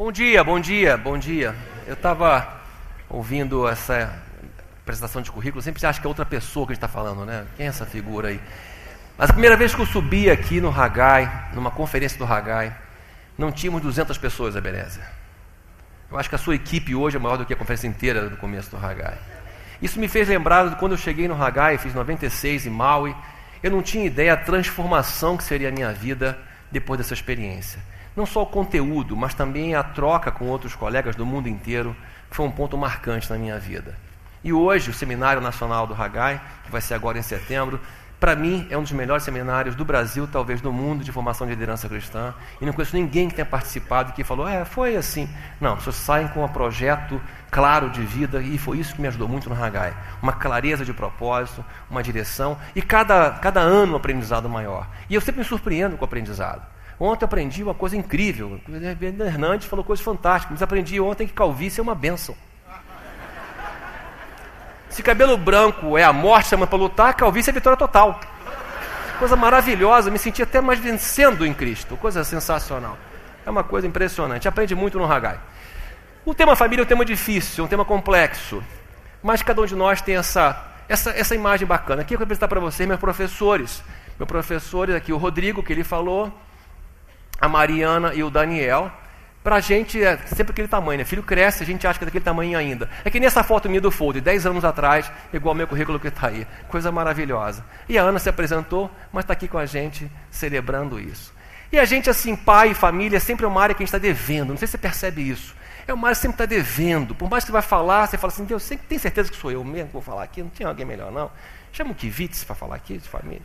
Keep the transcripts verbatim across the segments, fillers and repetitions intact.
Bom dia, bom dia, bom dia. Eu estava ouvindo essa apresentação de currículo, sempre acho que é outra pessoa que a gente está falando, né? Quem é essa figura aí? Mas a primeira vez que eu subi aqui no Haggai, numa conferência do Haggai, não tínhamos duzentas pessoas, a beleza. Eu acho que a sua equipe hoje é maior do que a conferência inteira do começo do Haggai. Isso me fez lembrar de quando eu cheguei no Haggai, fiz noventa e seis em Maui, eu não tinha ideia da transformação que seria a minha vida depois dessa experiência. Não só o conteúdo, mas também a troca com outros colegas do mundo inteiro, que foi um ponto marcante na minha vida. E hoje, o Seminário Nacional do Haggai, que vai ser agora em setembro, para mim é um dos melhores seminários do Brasil, talvez do mundo, de formação de liderança cristã. E não conheço ninguém que tenha participado que falou, é, foi assim. Não, vocês saem com um projeto claro de vida, e foi isso que me ajudou muito no Haggai. Uma clareza de propósito, uma direção, e cada, cada ano um aprendizado maior. E eu sempre me surpreendo com o aprendizado. Ontem aprendi uma coisa incrível. O Fernando Hernandes falou coisas fantásticas, mas aprendi ontem que calvície é uma bênção. Se cabelo branco é a morte chamando para lutar, calvície é a vitória total. Coisa maravilhosa, me senti até mais vencendo em Cristo. Coisa sensacional. É uma coisa impressionante. Aprende muito no Haggai. O tema família é um tema difícil, é um tema complexo. Mas cada um de nós tem essa, essa, essa imagem bacana. Aqui eu vou apresentar para vocês meus professores. Meus professores aqui, o Rodrigo, que ele falou, a Mariana e o Daniel. Pra gente é sempre aquele tamanho, né? Filho cresce, a gente acha que é daquele tamanho ainda. É que nem essa foto minha do Folder, dez anos atrás, igual ao meu currículo que está aí. Coisa maravilhosa. E a Ana se apresentou, mas está aqui com a gente, celebrando isso. E a gente, assim, pai e família, é sempre uma área que a gente está devendo. Não sei se você percebe isso. É uma área que sempre está devendo. Por mais que você vai falar, você fala assim, Deus, você tem certeza que sou eu mesmo que vou falar aqui? Não tinha alguém melhor, não. Chama o Kivitz para falar aqui, de família.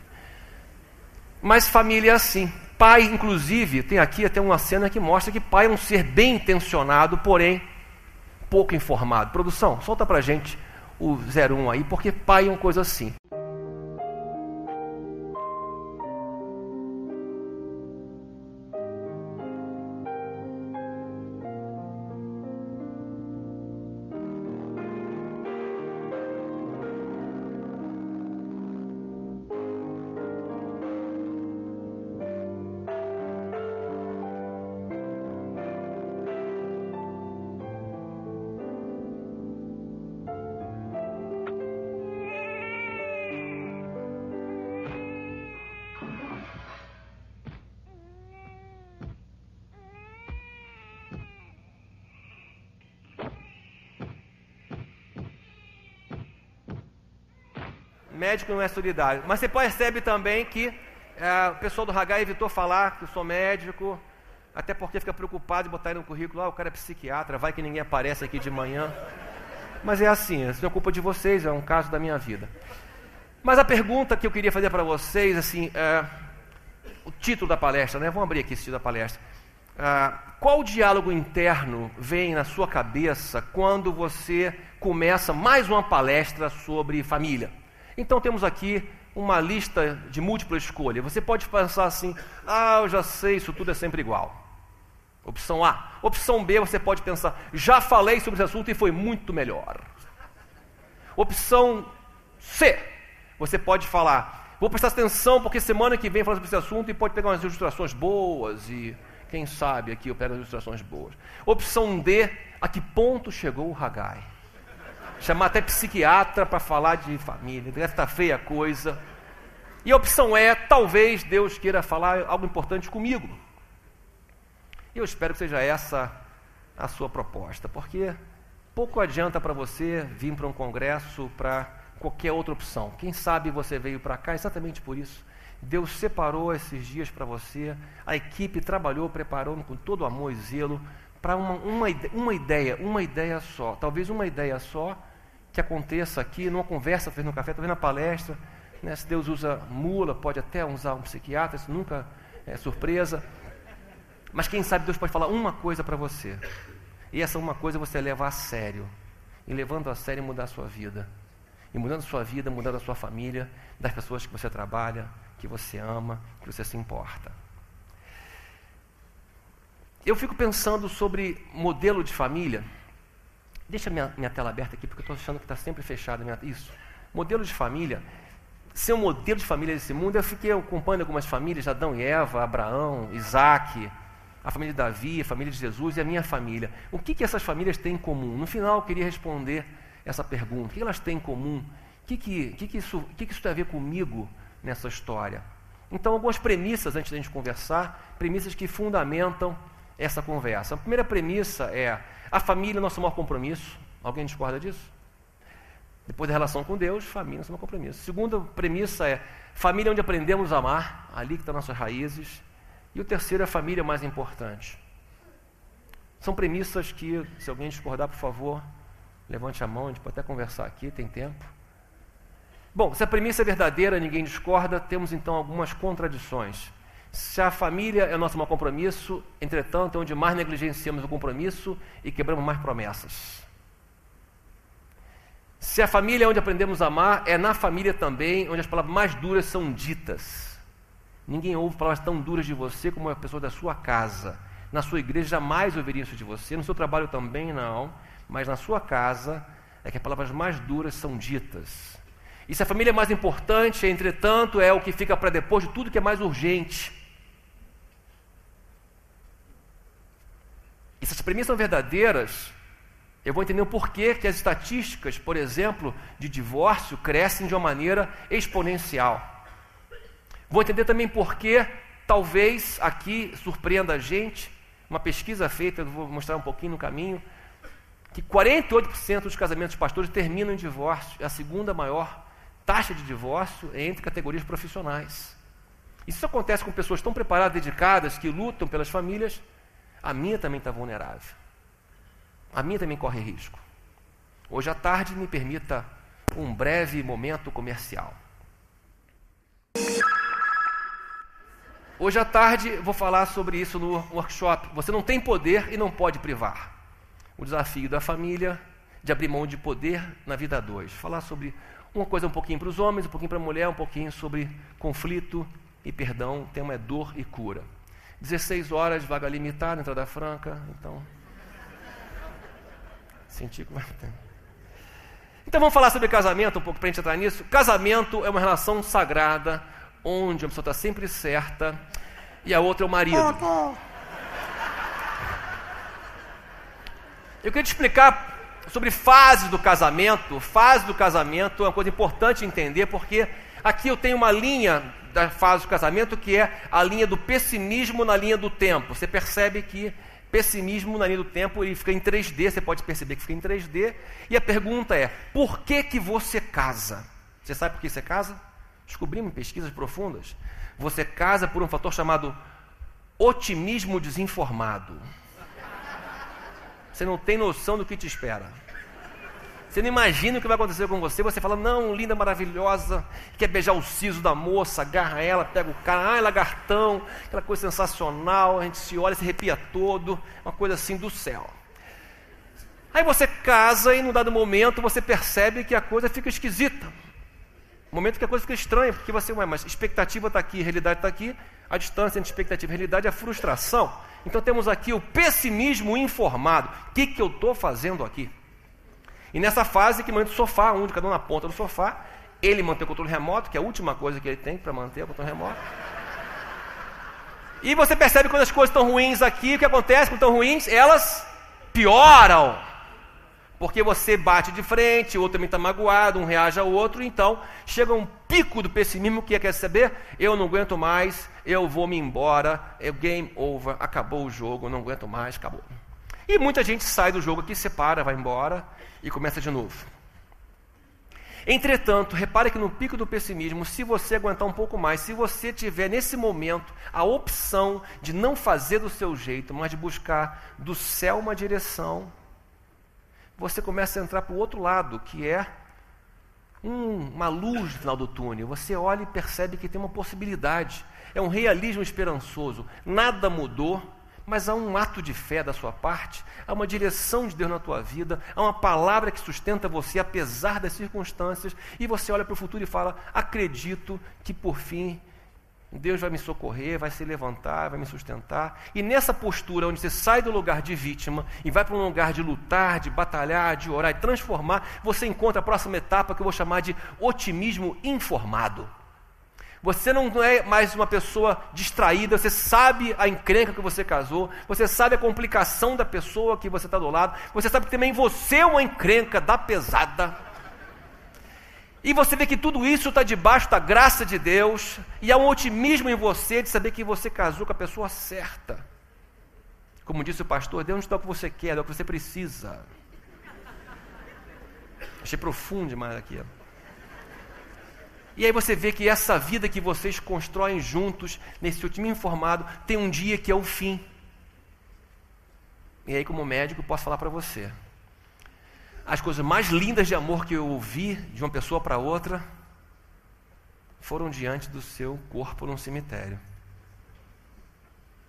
Mas família é assim. Pai, inclusive, tem aqui até uma cena que mostra que pai é um ser bem intencionado, porém pouco informado. Produção, solta pra gente o zero um aí, porque pai é uma coisa assim. Médico não é solidário. Mas você percebe também que é, o pessoal do Haggai evitou falar que eu sou médico, até porque fica preocupado de botar aí no currículo, ah, o cara é psiquiatra, vai que ninguém aparece aqui de manhã. Mas é assim, isso não é culpa de vocês, é um caso da minha vida. Mas a pergunta que eu queria fazer para vocês, assim, é, o título da palestra, né? Vamos abrir aqui esse título da palestra. É, qual diálogo interno vem na sua cabeça quando você começa mais uma palestra sobre família? Então temos aqui uma lista de múltipla escolha. Você pode pensar assim, ah, eu já sei, isso tudo é sempre igual. Opção A. Opção B, você pode pensar, já falei sobre esse assunto e foi muito melhor. Opção C, você pode falar, vou prestar atenção porque semana que vem falar sobre esse assunto e pode pegar umas ilustrações boas e quem sabe aqui eu pego as ilustrações boas. Opção D, a que ponto chegou o Haggai? Chamar até psiquiatra para falar de família, deve estar feia a coisa. E a opção é, talvez Deus queira falar algo importante comigo. E eu espero que seja essa a sua proposta, porque pouco adianta para você vir para um congresso, para qualquer outra opção. Quem sabe você veio para cá exatamente por isso. Deus separou esses dias para você, a equipe trabalhou, preparou com todo amor e zelo, para uma, uma, uma ideia, uma ideia só, talvez uma ideia só, que aconteça aqui, numa conversa, talvez no café, talvez na palestra, né? Se Deus usa mula, pode até usar um psiquiatra, isso nunca é surpresa, mas quem sabe Deus pode falar uma coisa para você, e essa uma coisa você leva a sério, e levando a sério mudar a sua vida, e mudando a sua vida, mudando a sua família, das pessoas que você trabalha, que você ama, que você se importa. Eu fico pensando sobre modelo de família. Deixa minha, minha tela aberta aqui, porque eu estou achando que está sempre fechada. Minha... Isso. Modelo de família. Ser um modelo de família desse mundo, eu fiquei acompanhando algumas famílias, Adão e Eva, Abraão, Isaac, a família de Davi, a família de Jesus e a minha família. O que, que essas famílias têm em comum? No final, eu queria responder essa pergunta. O que elas têm em comum? O que, que, que, que, isso, que, que isso tem a ver comigo nessa história? Então, algumas premissas, antes da gente conversar, premissas que fundamentam essa conversa. A primeira premissa é a família é nosso maior compromisso. Alguém discorda disso? Depois da relação com Deus, família é nosso maior compromisso. A segunda premissa é família é onde aprendemos a amar, ali que estão nossas raízes. E o terceiro é a família mais importante. São premissas que, se alguém discordar, por favor, levante a mão, a gente pode até conversar aqui, tem tempo. Bom, se a premissa é verdadeira, ninguém discorda, temos então algumas contradições. Se a família é o nosso maior compromisso, entretanto, é onde mais negligenciamos o compromisso e quebramos mais promessas. Se a família é onde aprendemos a amar, é na família também onde as palavras mais duras são ditas. Ninguém ouve palavras tão duras de você como a pessoa da sua casa. Na sua igreja jamais ouviria isso de você, no seu trabalho também não, mas na sua casa é que as palavras mais duras são ditas. E se a família é mais importante, entretanto, é o que fica para depois de tudo que é mais urgente. E se as premissas são verdadeiras, eu vou entender o porquê que as estatísticas, por exemplo, de divórcio crescem de uma maneira exponencial. Vou entender também porquê, talvez aqui surpreenda a gente, uma pesquisa feita, eu vou mostrar um pouquinho no caminho, que quarenta e oito por cento dos casamentos de pastores terminam em divórcio. É a segunda maior taxa de divórcio entre categorias profissionais. Isso acontece com pessoas tão preparadas, dedicadas, que lutam pelas famílias. A minha também está vulnerável. A minha também corre risco. Hoje à tarde, me permita um breve momento comercial. Hoje à tarde, vou falar sobre isso no workshop. Você não tem poder e não pode privar. O desafio da família, de abrir mão de poder na vida a dois. Falar sobre uma coisa um pouquinho para os homens, um pouquinho para a mulher, um pouquinho sobre conflito e perdão. O tema é dor e cura. dezesseis horas, vaga limitada, entrada franca, então... Senti como... Então vamos falar sobre casamento um pouco, para a gente entrar nisso. Casamento é uma relação sagrada, onde a pessoa está sempre certa e a outra é o marido. Eu queria te explicar sobre fases do casamento. Fase do casamento é uma coisa importante entender, porque aqui eu tenho uma linha da fase do casamento, que é a linha do pessimismo na linha do tempo. Você percebe que pessimismo na linha do tempo, ele fica em três D, você pode perceber que fica em três D. E a pergunta é, por que que você casa? Você sabe por que você casa? Descobrimos em pesquisas profundas. Você casa por um fator chamado otimismo desinformado. Você não tem noção do que te espera. Você não imagina o que vai acontecer com você. Você fala, não, linda, maravilhosa, quer beijar o siso da moça, agarra ela, pega o cara, ai, lagartão, aquela coisa sensacional, a gente se olha, se arrepia todo, uma coisa assim do céu. Aí você casa e num dado momento você percebe que a coisa fica esquisita. Um momento que a coisa fica estranha, porque você, ué, mas expectativa está aqui, realidade está aqui, a distância entre expectativa e realidade é a frustração. Então temos aqui o pessimismo informado. O que, que eu estou fazendo aqui? E nessa fase que mantém o sofá, um de cada um na ponta do sofá, ele mantém o controle remoto, que é a última coisa que ele tem para manter é o controle remoto. E você percebe quando as coisas estão ruins aqui, o que acontece quando estão ruins? Elas pioram. Porque você bate de frente, o outro também está magoado, um reage ao outro, então chega um pico do pessimismo que é, quer saber? Eu não aguento mais, eu vou me embora, é game over, acabou o jogo, não aguento mais, acabou. E muita gente sai do jogo aqui, separa, vai embora e começa de novo. Entretanto, repare que no pico do pessimismo, se você aguentar um pouco mais, se você tiver nesse momento a opção de não fazer do seu jeito, mas de buscar do céu uma direção, você começa a entrar para o outro lado, que é um, uma luz no final do túnel. Você olha e percebe que tem uma possibilidade. É um realismo esperançoso. Nada mudou, mas há um ato de fé da sua parte, há uma direção de Deus na tua vida, há uma palavra que sustenta você, apesar das circunstâncias, e você olha para o futuro e fala, acredito que por fim Deus vai me socorrer, vai se levantar, vai me sustentar. E nessa postura onde você sai do lugar de vítima e vai para um lugar de lutar, de batalhar, de orar e transformar, você encontra a próxima etapa que eu vou chamar de otimismo informado. Você não é mais uma pessoa distraída, você sabe a encrenca que você casou, você sabe a complicação da pessoa que você está do lado, você sabe que também você é uma encrenca da pesada. E você vê que tudo isso está debaixo da graça de Deus, e há um otimismo em você de saber que você casou com a pessoa certa. Como disse o pastor, Deus não te dá o que você quer, é o que você precisa. Achei profundo demais aqui. E aí você vê que essa vida que vocês constroem juntos, nesse otimismo informado, tem um dia que é o fim. E aí, como médico, eu posso falar para você. As coisas mais lindas de amor que eu ouvi de uma pessoa para outra foram diante do seu corpo num cemitério.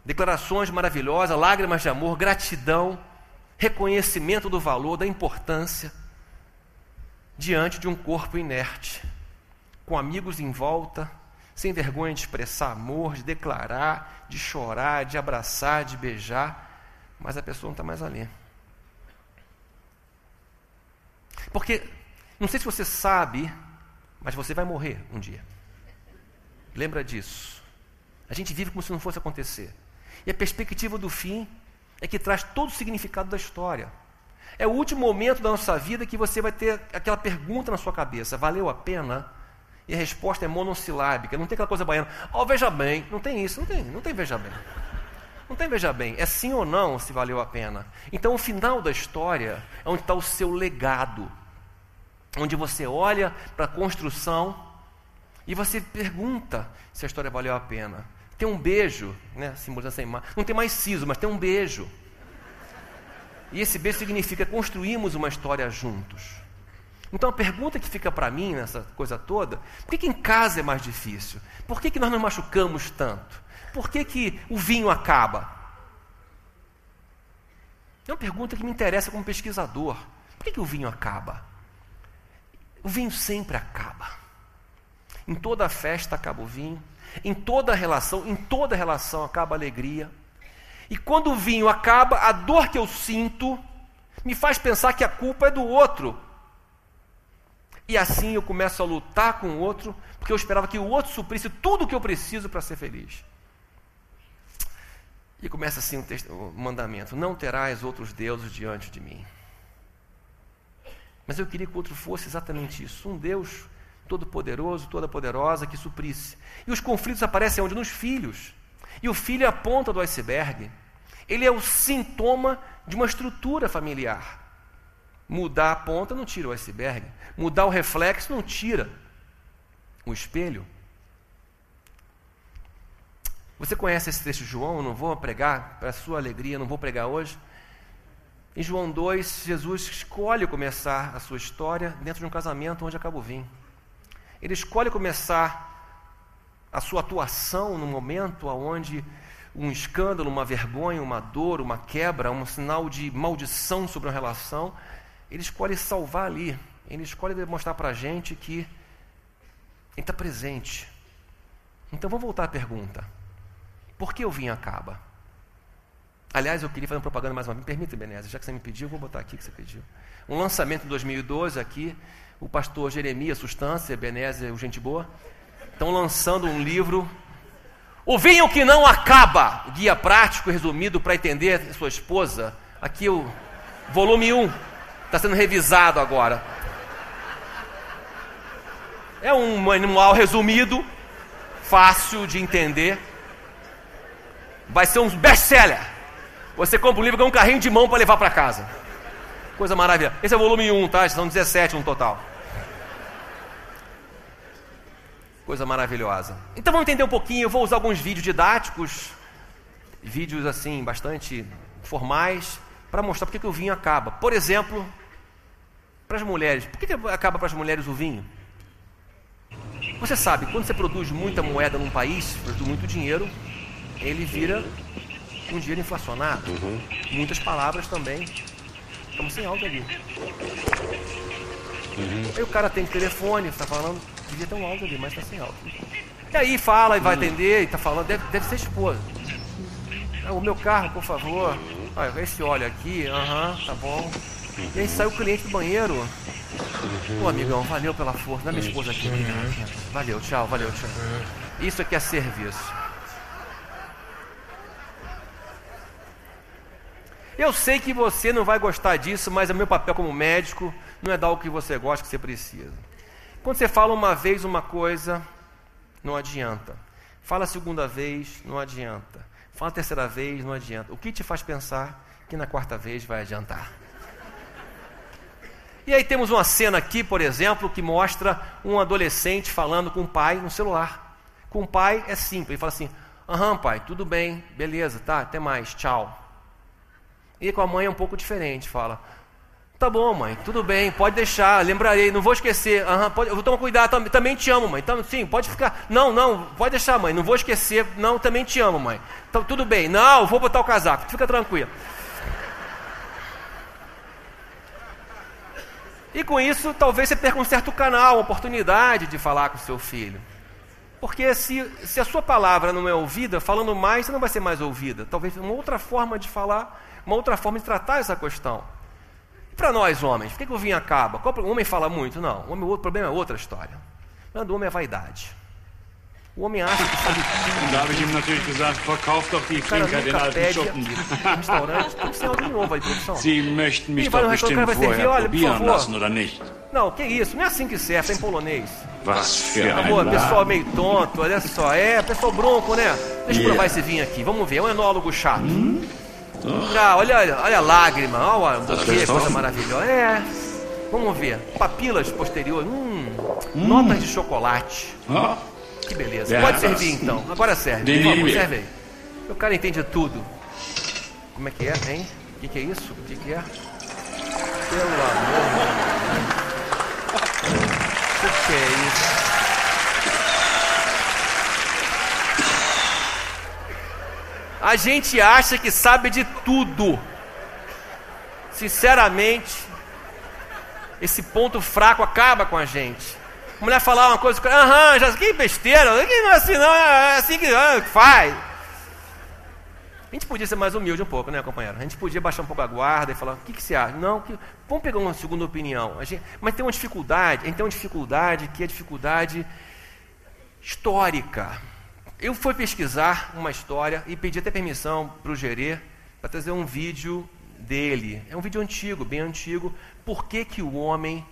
Declarações maravilhosas, lágrimas de amor, gratidão, reconhecimento do valor, da importância, diante de um corpo inerte, com amigos em volta, sem vergonha de expressar amor, de declarar, de chorar, de abraçar, de beijar, mas a pessoa não está mais ali. Porque, não sei se você sabe, mas você vai morrer um dia. Lembra disso. A gente vive como se não fosse acontecer. E a perspectiva do fim é que traz todo o significado da história. É o último momento da nossa vida que você vai ter aquela pergunta na sua cabeça, valeu a pena? E a resposta é monossilábica, não tem aquela coisa baiana, ó, oh, veja bem, não tem isso, não tem, não tem veja bem. Não tem veja bem, é sim ou não se valeu a pena. Então o final da história é onde está o seu legado, onde você olha para a construção e você pergunta se a história valeu a pena. Tem um beijo, né? Não tem mais siso, mas tem um beijo. E esse beijo significa construímos uma história juntos. Então a pergunta que fica para mim nessa coisa toda, por que, que em casa é mais difícil? Por que, que nós nos machucamos tanto? Por que, que o vinho acaba? É uma pergunta que me interessa como pesquisador. Por que, que o vinho acaba? O vinho sempre acaba. Em toda festa acaba o vinho. Em toda relação, em toda relação acaba a alegria. E quando o vinho acaba, a dor que eu sinto me faz pensar que a culpa é do outro. E assim eu começo a lutar com o outro, porque eu esperava que o outro suprisse tudo o que eu preciso para ser feliz. E começa assim o, texto, o mandamento, não terás outros deuses diante de mim. Mas eu queria que o outro fosse exatamente isso, um Deus todo-poderoso, toda-poderosa, que suprisse. E os conflitos aparecem onde? Nos filhos. E o filho é a ponta do iceberg. Ele é o sintoma de uma estrutura familiar. Mudar a ponta não tira o iceberg. Mudar o reflexo não tira o espelho. Você conhece esse texto de João? Eu não vou pregar, para a sua alegria, não vou pregar hoje. Em João dois, Jesus escolhe começar a sua história dentro de um casamento onde acaba o vinho. Ele escolhe começar a sua atuação no momento onde um escândalo, uma vergonha, uma dor, uma quebra, um sinal de maldição sobre uma relação, ele escolhe salvar ali. Ele escolhe demonstrar para a gente que ele está presente. Então vamos voltar à pergunta. Por que o vinho acaba? Aliás, eu queria fazer uma propaganda mais uma vez. Me permita, Benezia, já que você me pediu, eu vou botar aqui que você pediu. Um lançamento em dois mil e doze aqui, o pastor Jeremias, Sustância, Benezia, o Gente Boa, estão lançando um livro, O Vinho Que Não Acaba, guia prático e resumido para entender sua esposa. Aqui o volume um, está sendo revisado agora. É um manual resumido, fácil de entender. Vai ser um best-seller. Você compra o livro e ganha um carrinho de mão para levar para casa. Coisa maravilha. Esse é o volume um, tá? São dezessete no total. Coisa maravilhosa. Então vamos entender um pouquinho. Eu vou usar alguns vídeos didáticos, vídeos assim, bastante formais, para mostrar porque que o vinho acaba. Por exemplo, para as mulheres. Por que, que acaba para as mulheres o vinho? Você sabe, quando você produz muita moeda num país, produz muito dinheiro, ele vira um dinheiro inflacionado. Uhum. Muitas palavras também. Estamos sem áudio ali. Uhum. Aí o cara tem telefone, está falando, devia ter um áudio ali, mas está sem áudio. E aí fala e vai atender, e está falando, deve, deve ser esposa. O meu carro, por favor. Olha, esse óleo aqui, aham, uhum, tá bom. E aí sai o cliente do banheiro. Pô, amigão, valeu pela força. Dá minha esposa aqui, obrigado. Valeu, tchau, valeu, tchau. Isso aqui é serviço. Eu sei que você não vai gostar disso, mas o meu papel como médico não é dar o que você gosta, que você precisa. Quando você fala uma vez uma coisa, não adianta. Fala a segunda vez, não adianta. Fala a terceira vez, não adianta. O que te faz pensar que na quarta vez vai adiantar? E aí temos uma cena aqui, por exemplo, que mostra um adolescente falando com o pai no celular. Com o pai é simples, ele fala assim, aham pai, tudo bem, beleza, tá, até mais, tchau. E com a mãe é um pouco diferente, fala, tá bom mãe, tudo bem, pode deixar, lembrarei, não vou esquecer, aham, pode, eu vou tomar cuidado, tam, também te amo mãe, tam, sim, pode ficar, não, não, pode deixar mãe, não vou esquecer, não, também te amo mãe, tá, tudo bem, não, vou botar o casaco, fica tranquilo. E com isso, talvez você perca um certo canal, uma oportunidade de falar com o seu filho. Porque se, se a sua palavra não é ouvida, falando mais, você não vai ser mais ouvida. Talvez uma outra forma de falar, uma outra forma de tratar essa questão. E para nós, homens, por que, que o vinho acaba? Qual, o homem fala muito? Não, o, homem, o problema é outra história. O problema do homem é vaidade. O homem acha que sabe tudo. Da habe ich ihm natürlich gesagt, verkauft doch die Trinker den alten Schuppen. Restaurante, tem que ser algo novo aí, produção. Sie möchten mich doch bestimmt vorher probieren lassen oder nicht. Não, que isso? Não é assim que serve, é em polonês. Was für ein Amor, pessoal meio tonto, olha só. É, pessoal bronco, né? Deixa eu provar esse vinho aqui, vamos ver. É um enólogo chato. Ah, olha, olha a lágrima, olha o coisa maravilhosa. É, vamos ver. Papilas posteriores, hum, notas de chocolate. Ah. Que beleza. Pode servir então. Agora serve. Vamos, serve aí. O cara entende tudo. Como é que é, hein? O que, que é isso? O que, que é? Pelo amor de Deus. O que é isso? A gente acha que sabe de tudo. Sinceramente, esse ponto fraco acaba com a gente. A mulher falar uma coisa, aham, já, que besteira, que não é assim, não, é assim que ah, faz. A gente podia ser mais humilde um pouco, né, companheiro? A gente podia baixar um pouco a guarda e falar, o que, que você acha? Não, que, vamos pegar uma segunda opinião. A gente, mas tem uma dificuldade, a gente tem uma dificuldade que é dificuldade histórica. Eu fui pesquisar uma história e pedi até permissão para o Gerê para trazer um vídeo dele. É um vídeo antigo, bem antigo. Por que que o homem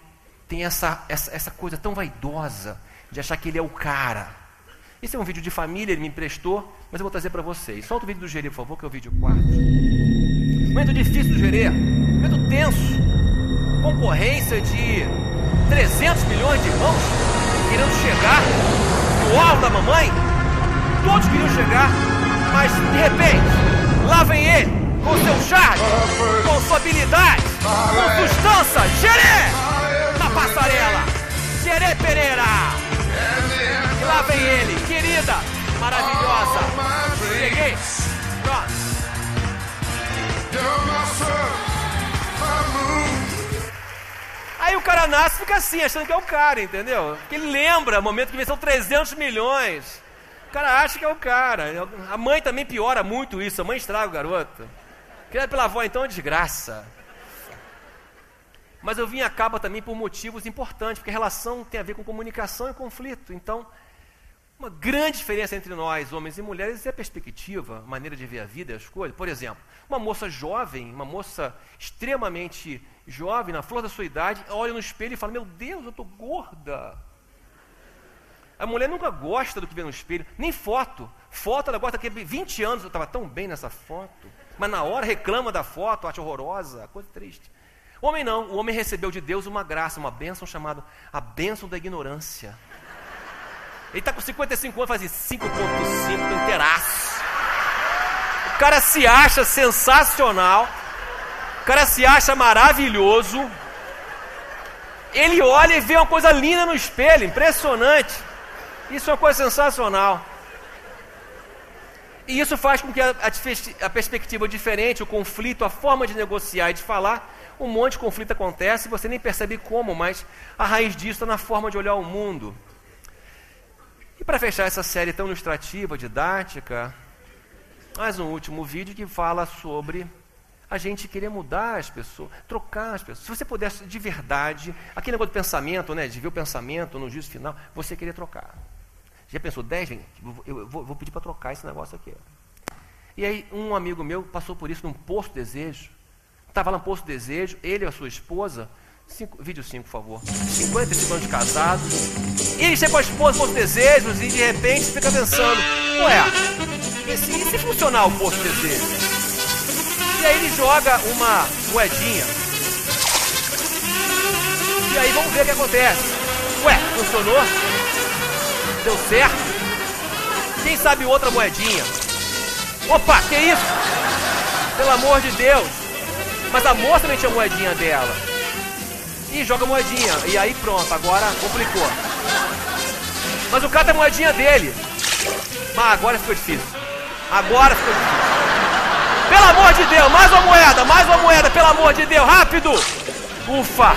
tem essa, essa, essa coisa tão vaidosa de achar que ele é o cara. Esse é um vídeo de família, ele me emprestou, mas eu vou trazer para vocês. Solta o vídeo do Gerê, por favor, que é o vídeo quarto. Momento difícil do Gerê, momento tenso. Concorrência de trezentos milhões de irmãos querendo chegar no alvo da mamãe. Todos queriam chegar, mas de repente, lá vem ele, com seu charme, com sua habilidade, com sustância, Gerê! Passarela, Gerê Pereira. E lá vem ele, querida, maravilhosa. Cheguei. Aí o cara nasce e fica assim, achando que é o cara, entendeu? Que ele lembra o momento que venceu trezentos milhões. O cara acha que é o cara. A mãe também piora muito isso. A mãe estraga o garoto. Criado pela avó, então, é desgraça. Mas eu vim acaba também por motivos importantes, porque a relação tem a ver com comunicação e conflito. Então, uma grande diferença entre nós, homens e mulheres, é a perspectiva, a maneira de ver a vida e as coisas. Por exemplo, uma moça jovem, uma moça extremamente jovem, na flor da sua idade, olha no espelho e fala, meu Deus, eu estou gorda. A mulher nunca gosta do que vê no espelho, nem foto. Foto, ela gosta que vinte anos, eu estava tão bem nessa foto. Mas na hora reclama da foto, acha horrorosa, coisa triste. O homem não, o homem recebeu de Deus uma graça, uma bênção chamada a bênção da ignorância. Ele está com cinquenta e cinco anos, faz assim, cinco ponto cinco, tem inteiraço. O cara se acha sensacional, o cara se acha maravilhoso. Ele olha e vê uma coisa linda no espelho, impressionante. Isso é uma coisa sensacional. E isso faz com que a, a, a perspectiva diferente, o conflito, a forma de negociar e de falar... Um monte de conflito acontece e você nem percebe como, mas a raiz disso está na forma de olhar o mundo. E para fechar essa série tão ilustrativa, didática, mais um último vídeo que fala sobre a gente querer mudar as pessoas, trocar as pessoas. Se você pudesse de verdade, aquele negócio do pensamento, né, de ver o pensamento no juízo final, você queria trocar. Já pensou, dez, gente, eu vou, vou pedir para trocar esse negócio aqui. E aí um amigo meu passou por isso num posto de desejo. Estava lá no posto de desejo, ele e a sua esposa, cinco, vídeo cinco, por favor, cinquenta e cinco anos de casados, e ele chega com a esposa, posto de desejos, e de repente fica pensando, ué, e se, e se funcionar o posto de desejos? E aí ele joga uma moedinha, e aí vamos ver o que acontece. Ué, funcionou? Deu certo? Quem sabe outra moedinha? Opa, que isso? Pelo amor de Deus! Mas a moça também tinha a moedinha dela. E joga a moedinha. E aí pronto, agora complicou. Mas o cara tem a moedinha dele. Mas agora ficou difícil. Agora ficou difícil. Pelo amor de Deus, mais uma moeda, mais uma moeda, pelo amor de Deus, rápido. Ufa.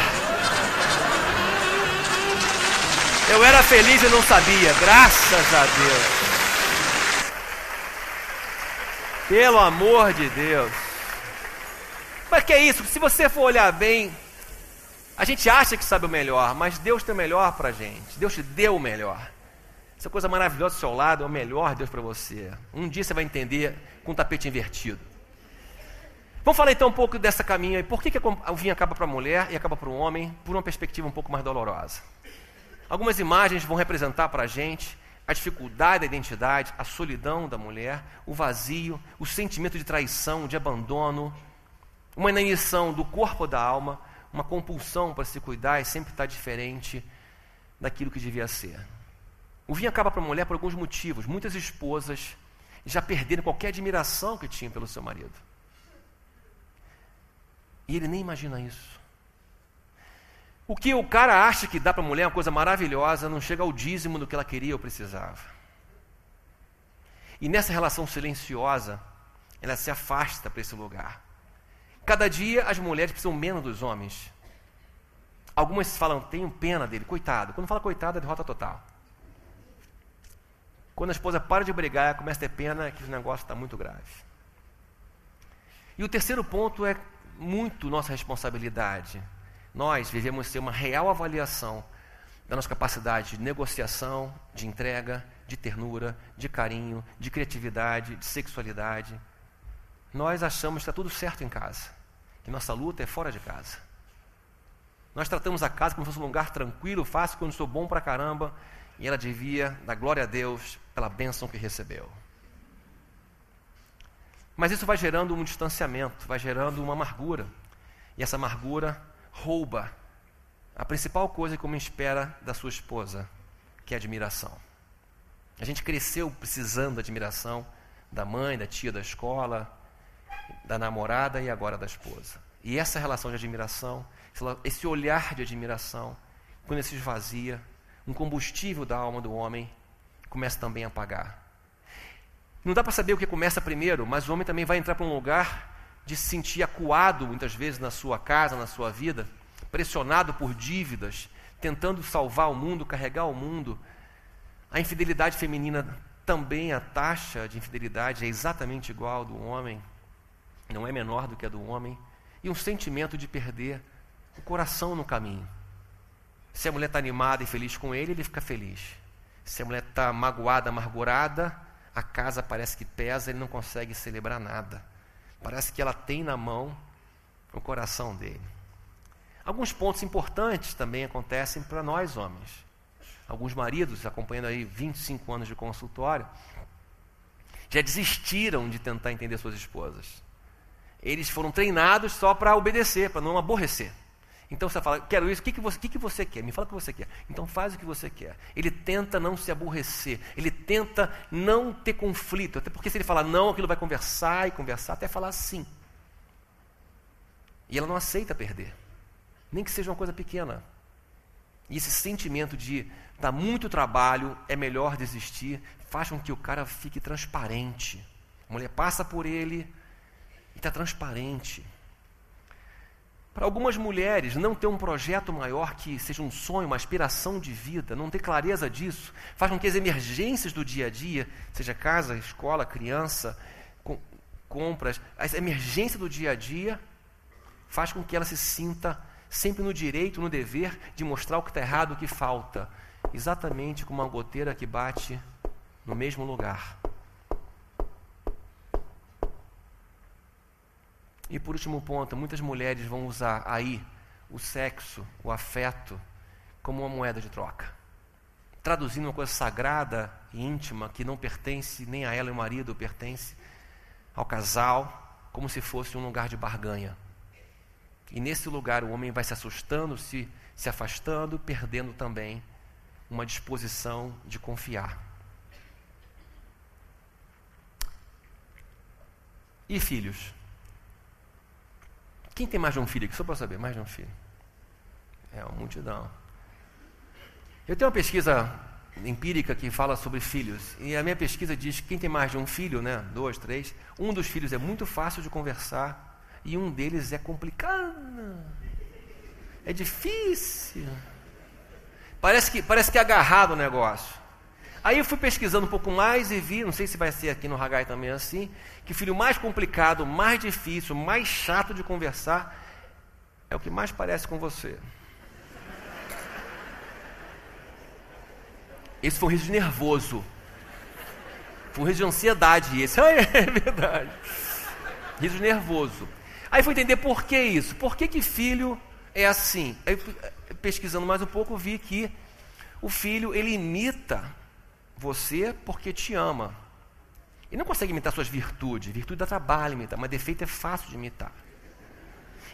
Eu era feliz e não sabia, graças a Deus. Pelo amor de Deus. Mas que é isso? Se você for olhar bem, a gente acha que sabe o melhor, mas Deus tem o melhor para a gente. Deus te deu o melhor. Essa coisa maravilhosa do seu lado é o melhor Deus para você. Um dia você vai entender com o tapete invertido. Vamos falar então um pouco dessa caminha. Por que, que o vinho acaba para a mulher e acaba para o homem? Por uma perspectiva um pouco mais dolorosa. Algumas imagens vão representar para a gente a dificuldade da identidade, a solidão da mulher, o vazio, o sentimento de traição, de abandono, uma inanição do corpo ou da alma, uma compulsão para se cuidar e sempre estar diferente daquilo que devia ser. O vinho acaba para a mulher por alguns motivos. Muitas esposas já perderam qualquer admiração que tinham pelo seu marido. E ele nem imagina isso. O que o cara acha que dá para a mulher é uma coisa maravilhosa, não chega ao dízimo do que ela queria ou precisava. E nessa relação silenciosa, ela se afasta para esse lugar. Cada dia as mulheres precisam menos dos homens. Algumas falam, tenho pena dele, coitado. Quando fala coitado, é derrota total. Quando a esposa para de brigar, começa a ter pena, que o negócio está muito grave. E o terceiro ponto é muito nossa responsabilidade. Nós devemos ter uma real avaliação da nossa capacidade de negociação, de entrega, de ternura, de carinho, de criatividade, de sexualidade. Nós achamos que está tudo certo em casa. Que nossa luta é fora de casa. Nós tratamos a casa como se fosse um lugar tranquilo, fácil, quando sou bom pra caramba. E ela devia dar glória a Deus pela bênção que recebeu. Mas isso vai gerando um distanciamento, vai gerando uma amargura. E essa amargura rouba a principal coisa que o homem espera da sua esposa, que é a admiração. A gente cresceu precisando da admiração da mãe, da tia, da escola, da namorada e agora da esposa. E essa relação de admiração, esse olhar de admiração, quando se esvazia, um combustível da alma do homem começa também a apagar. Não dá para saber o que começa primeiro, mas o homem também vai entrar para um lugar de se sentir acuado, muitas vezes, na sua casa, na sua vida, pressionado por dívidas, tentando salvar o mundo, carregar o mundo. A infidelidade feminina também, a taxa de infidelidade é exatamente igual ao do homem. Não é menor do que a do homem, e um sentimento de perder o coração no caminho. Se a mulher está animada e feliz com ele, ele fica feliz. Se a mulher está magoada, amargurada, a casa parece que pesa, ele não consegue celebrar nada. Parece que ela tem na mão o coração dele. Alguns pontos importantes também acontecem para nós homens. Alguns maridos, acompanhando aí vinte e cinco anos de consultório, já desistiram de tentar entender suas esposas. Eles foram treinados só para obedecer, para não aborrecer. Então você fala, quero isso, o que, que, você, que, que você quer? Me fala o que você quer. Então faz o que você quer. Ele tenta não se aborrecer, ele tenta não ter conflito, até porque se ele falar não, aquilo vai conversar e conversar, até falar sim. E ela não aceita perder, nem que seja uma coisa pequena. E esse sentimento de dar muito trabalho, é melhor desistir, faz com que o cara fique transparente. A mulher passa por ele, e está transparente. Para algumas mulheres, não ter um projeto maior que seja um sonho, uma aspiração de vida, não ter clareza disso, faz com que as emergências do dia a dia, seja casa, escola, criança, compras, a emergência do dia a dia, faz com que ela se sinta sempre no direito, no dever de mostrar o que está errado, o que falta. Exatamente como uma goteira que bate no mesmo lugar. E por último ponto, muitas mulheres vão usar aí o sexo, o afeto, como uma moeda de troca. Traduzindo uma coisa sagrada e íntima, que não pertence nem a ela e o marido, pertence ao casal, como se fosse um lugar de barganha. E nesse lugar o homem vai se assustando, se, se afastando, perdendo também uma disposição de confiar. E filhos? Quem tem mais de um filho aqui? Só para saber, mais de um filho. É uma multidão. Eu tenho uma pesquisa empírica que fala sobre filhos. E a minha pesquisa diz que quem tem mais de um filho, né, dois, três, um dos filhos é muito fácil de conversar e um deles é complicado. É difícil. Parece que, parece que é agarrado o negócio. Aí eu fui pesquisando um pouco mais e vi, não sei se vai ser aqui no Haggai também assim, que o filho mais complicado, mais difícil, mais chato de conversar é o que mais parece com você. Esse foi um riso de nervoso. Foi um riso de ansiedade. Esse ah, é verdade. Riso de nervoso. Aí fui entender por que isso. Por que que filho é assim? Aí, pesquisando mais um pouco, vi que o filho, ele imita você porque te ama. Ele não consegue imitar suas virtudes. Virtude dá trabalho imitar, mas defeito é fácil de imitar.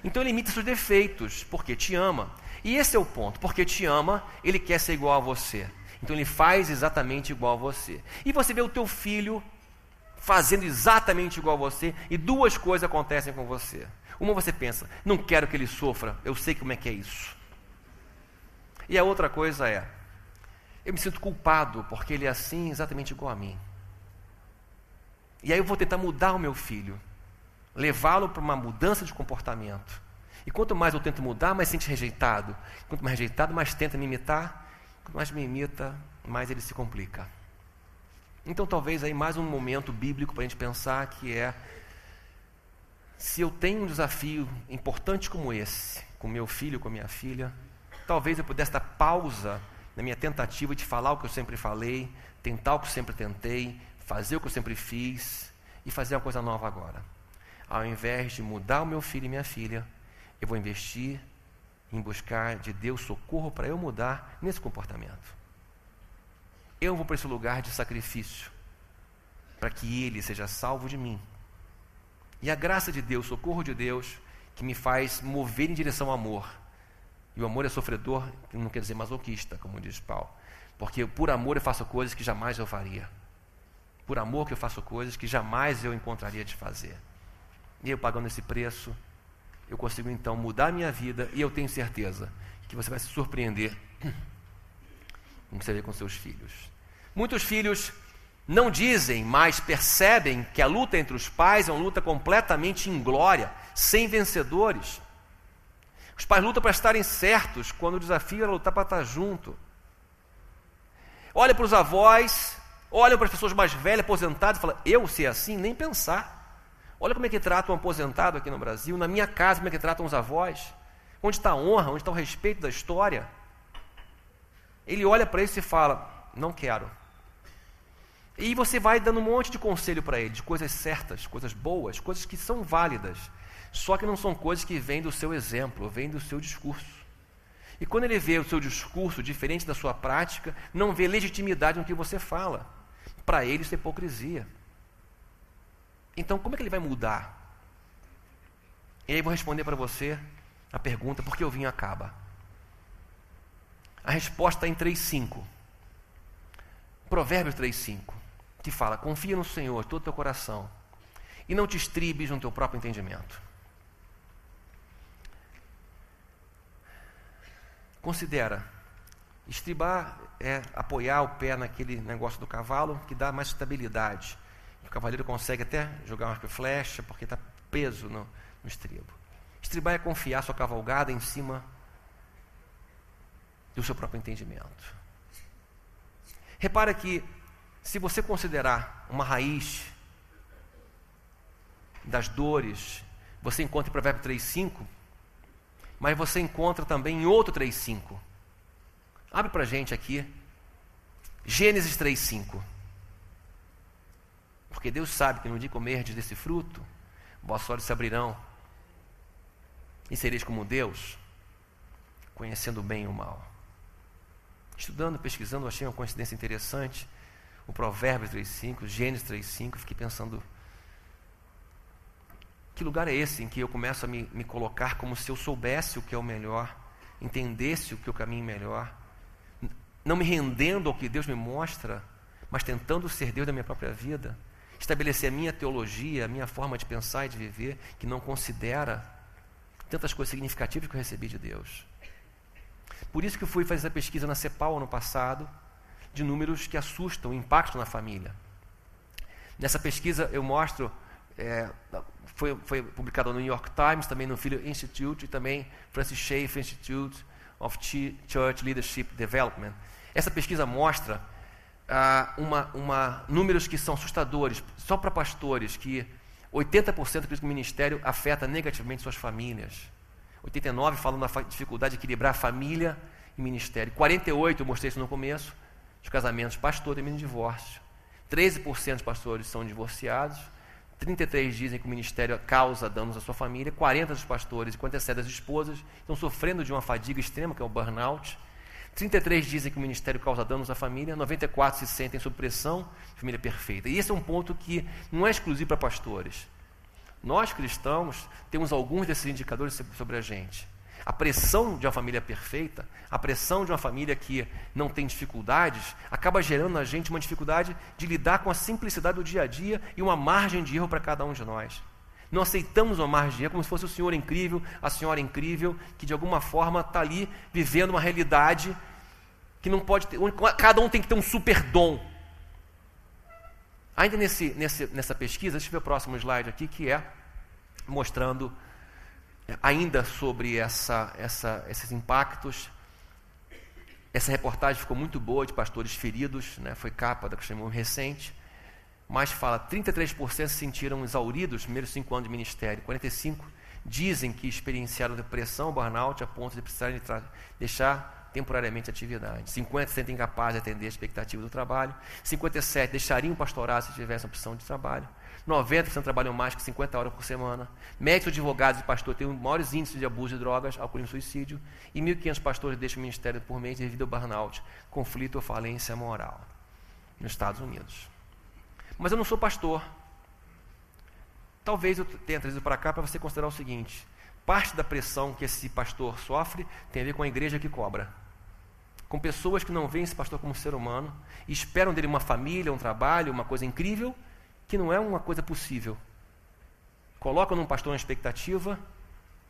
Então ele imita seus defeitos porque te ama. E esse é o ponto. Porque te ama, ele quer ser igual a você. Então ele faz exatamente igual a você. E você vê o teu filho fazendo exatamente igual a você, e duas coisas acontecem com você. Uma, você pensa, não quero que ele sofra, eu sei como é que é isso. E a outra coisa é, eu me sinto culpado porque ele é assim, exatamente igual a mim. E aí eu vou tentar mudar o meu filho, levá-lo para uma mudança de comportamento. E quanto mais eu tento mudar, mais sente rejeitado. Quanto mais rejeitado, mais tenta me imitar. Quanto mais me imita, mais ele se complica. Então talvez aí mais um momento bíblico para a gente pensar, que é, se eu tenho um desafio importante como esse, com meu filho, com a minha filha, talvez eu pudesse dar pausa na minha tentativa de falar o que eu sempre falei, tentar o que eu sempre tentei, fazer o que eu sempre fiz e fazer uma coisa nova agora. Ao invés de mudar o meu filho e minha filha, eu vou investir em buscar de Deus socorro para eu mudar nesse comportamento. Eu vou para esse lugar de sacrifício, para que ele seja salvo de mim. E a graça de Deus, o socorro de Deus, que me faz mover em direção ao amor. E o amor é sofredor, não quer dizer masoquista, como diz Paulo. Porque por amor eu faço coisas que jamais eu faria. Por amor que eu faço coisas que jamais eu encontraria de fazer. E eu pagando esse preço, eu consigo então mudar a minha vida, e eu tenho certeza que você vai se surpreender com o que você vê com seus filhos. Muitos filhos não dizem, mas percebem que a luta entre os pais é uma luta completamente inglória, sem vencedores. Os pais lutam para estarem certos, quando o desafio era lutar para estar junto. Olha para os avós, olha para as pessoas mais velhas, aposentadas, e falam, eu ser assim, nem pensar. Olha como é que tratam um aposentado aqui no Brasil, na minha casa, como é que tratam os avós. Onde está a honra, onde está o respeito da história? Ele olha para isso e fala, não quero. E você vai dando um monte de conselho para ele, de coisas certas, coisas boas, coisas que são válidas. Só que não são coisas que vêm do seu exemplo, vêm do seu discurso. E quando ele vê o seu discurso diferente da sua prática, não vê legitimidade no que você fala. Para ele isso é hipocrisia. Então, como é que ele vai mudar? E aí eu vou responder para você a pergunta, por que o vinho acaba? A resposta está em três cinco. Provérbios três cinco, que fala, confia no Senhor todo o teu coração e não te estribes no teu próprio entendimento. Considera, estribar é apoiar o pé naquele negócio do cavalo que dá mais estabilidade. O cavaleiro consegue até jogar um arco e flecha, porque está preso no, no estribo. Estribar é confiar sua cavalgada em cima do seu próprio entendimento. Repara que, se você considerar uma raiz das dores, você encontra em Provérbios três, cinco, mas você encontra também em outro três, cinco. Abre para a gente aqui, Gênesis três, cinco. Porque Deus sabe que no dia comerdes desse fruto, vossos olhos se abrirão e sereis como Deus, conhecendo o bem e o mal. Estudando, pesquisando, achei uma coincidência interessante. O Provérbios três, cinco, Gênesis três, cinco, fiquei pensando, que lugar é esse em que eu começo a me, me colocar como se eu soubesse o que é o melhor, entendesse o que é o caminho melhor, não me rendendo ao que Deus me mostra, mas tentando ser Deus da minha própria vida, estabelecer a minha teologia, a minha forma de pensar e de viver, que não considera tantas coisas significativas que eu recebi de Deus. Por isso que eu fui fazer essa pesquisa na Cepal ano passado, de números que assustam, impactam na família. Nessa pesquisa eu mostro, é, foi, foi publicado no New York Times, também no Filho Institute e também Francis Schaeffer Institute of Church Leadership Development. Essa pesquisa mostra ah, uma, uma, números que são assustadores, só para pastores, que oitenta por cento do ministério afeta negativamente suas famílias. oitenta e nove por cento falam da dificuldade de equilibrar família e ministério. quarenta e oito por cento, eu mostrei isso no começo, de casamentos de pastor e mesmo divórcio. treze por cento dos pastores são divorciados, trinta e três por cento dizem que o ministério causa danos à sua família, quarenta por cento dos pastores e quarenta e sete por cento das esposas estão sofrendo de uma fadiga extrema, que é o burnout, trinta e três por cento dizem que o ministério causa danos à família, noventa e quatro por cento se sentem sob pressão, família perfeita. E esse é um ponto que não é exclusivo para pastores. Nós cristãos temos alguns desses indicadores sobre a gente. A pressão de uma família perfeita, a pressão de uma família que não tem dificuldades, acaba gerando na gente uma dificuldade de lidar com a simplicidade do dia a dia e uma margem de erro para cada um de nós. Não aceitamos uma margem de erro como se fosse o senhor incrível, a senhora incrível, que de alguma forma está ali vivendo uma realidade que não pode ter. Cada um tem que ter um super dom. Ainda nesse, nesse, nessa pesquisa, deixa eu ver o próximo slide aqui, que é mostrando ainda sobre essa, essa, esses impactos. Essa reportagem ficou muito boa, de pastores feridos, né? Foi capa da Cristian recente, mas fala, trinta e três por cento se sentiram exauridos nos primeiros cinco anos de ministério, quarenta e cinco por cento dizem que experienciaram depressão, burnout, a ponto de precisarem de tra- deixar temporariamente a atividade, cinquenta por cento se sentem incapazes de atender a expectativa do trabalho, cinquenta e sete por cento deixariam o pastorado se tivesse opção de trabalho, noventa por cento trabalham mais que cinquenta horas por semana. Médicos, advogados e pastores têm os maiores índices de abuso de drogas, alcoolismo e suicídio. E mil e quinhentos pastores deixam o ministério por mês devido ao burnout, conflito ou falência moral nos Estados Unidos. Mas eu não sou pastor. Talvez eu tenha trazido para cá para você considerar o seguinte: parte da pressão que esse pastor sofre tem a ver com a igreja que cobra, com pessoas que não veem esse pastor como ser humano e esperam dele uma família, um trabalho, uma coisa incrível, que não é uma coisa possível. Coloca num pastor uma expectativa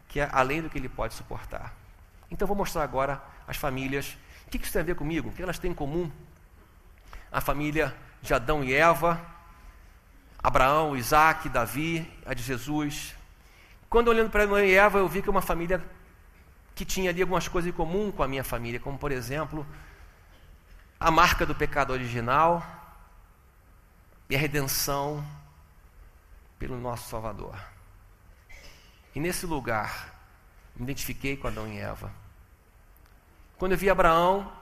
que é além do que ele pode suportar. Então vou mostrar agora as famílias. O que isso tem a ver comigo? O que elas têm em comum? A família de Adão e Eva, Abraão, Isaac, Davi, a de Jesus. Quando olhando para Adão e Eva, eu vi que é uma família que tinha ali algumas coisas em comum com a minha família, como por exemplo, a marca do pecado original e a redenção pelo nosso Salvador. E nesse lugar, me identifiquei com Adão e Eva. Quando eu vi Abraão,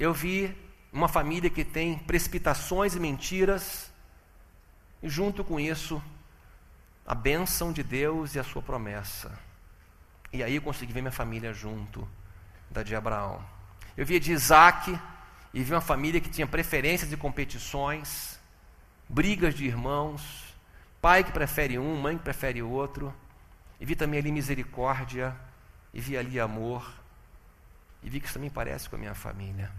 eu vi uma família que tem precipitações e mentiras, e junto com isso, a bênção de Deus e a sua promessa. E aí eu consegui ver minha família junto da de Abraão. Eu vi a de Isaac, e vi uma família que tinha preferências e competições, brigas de irmãos, pai que prefere um, mãe que prefere outro, e vi também ali misericórdia, e vi ali amor, e vi que isso também parece com a minha família.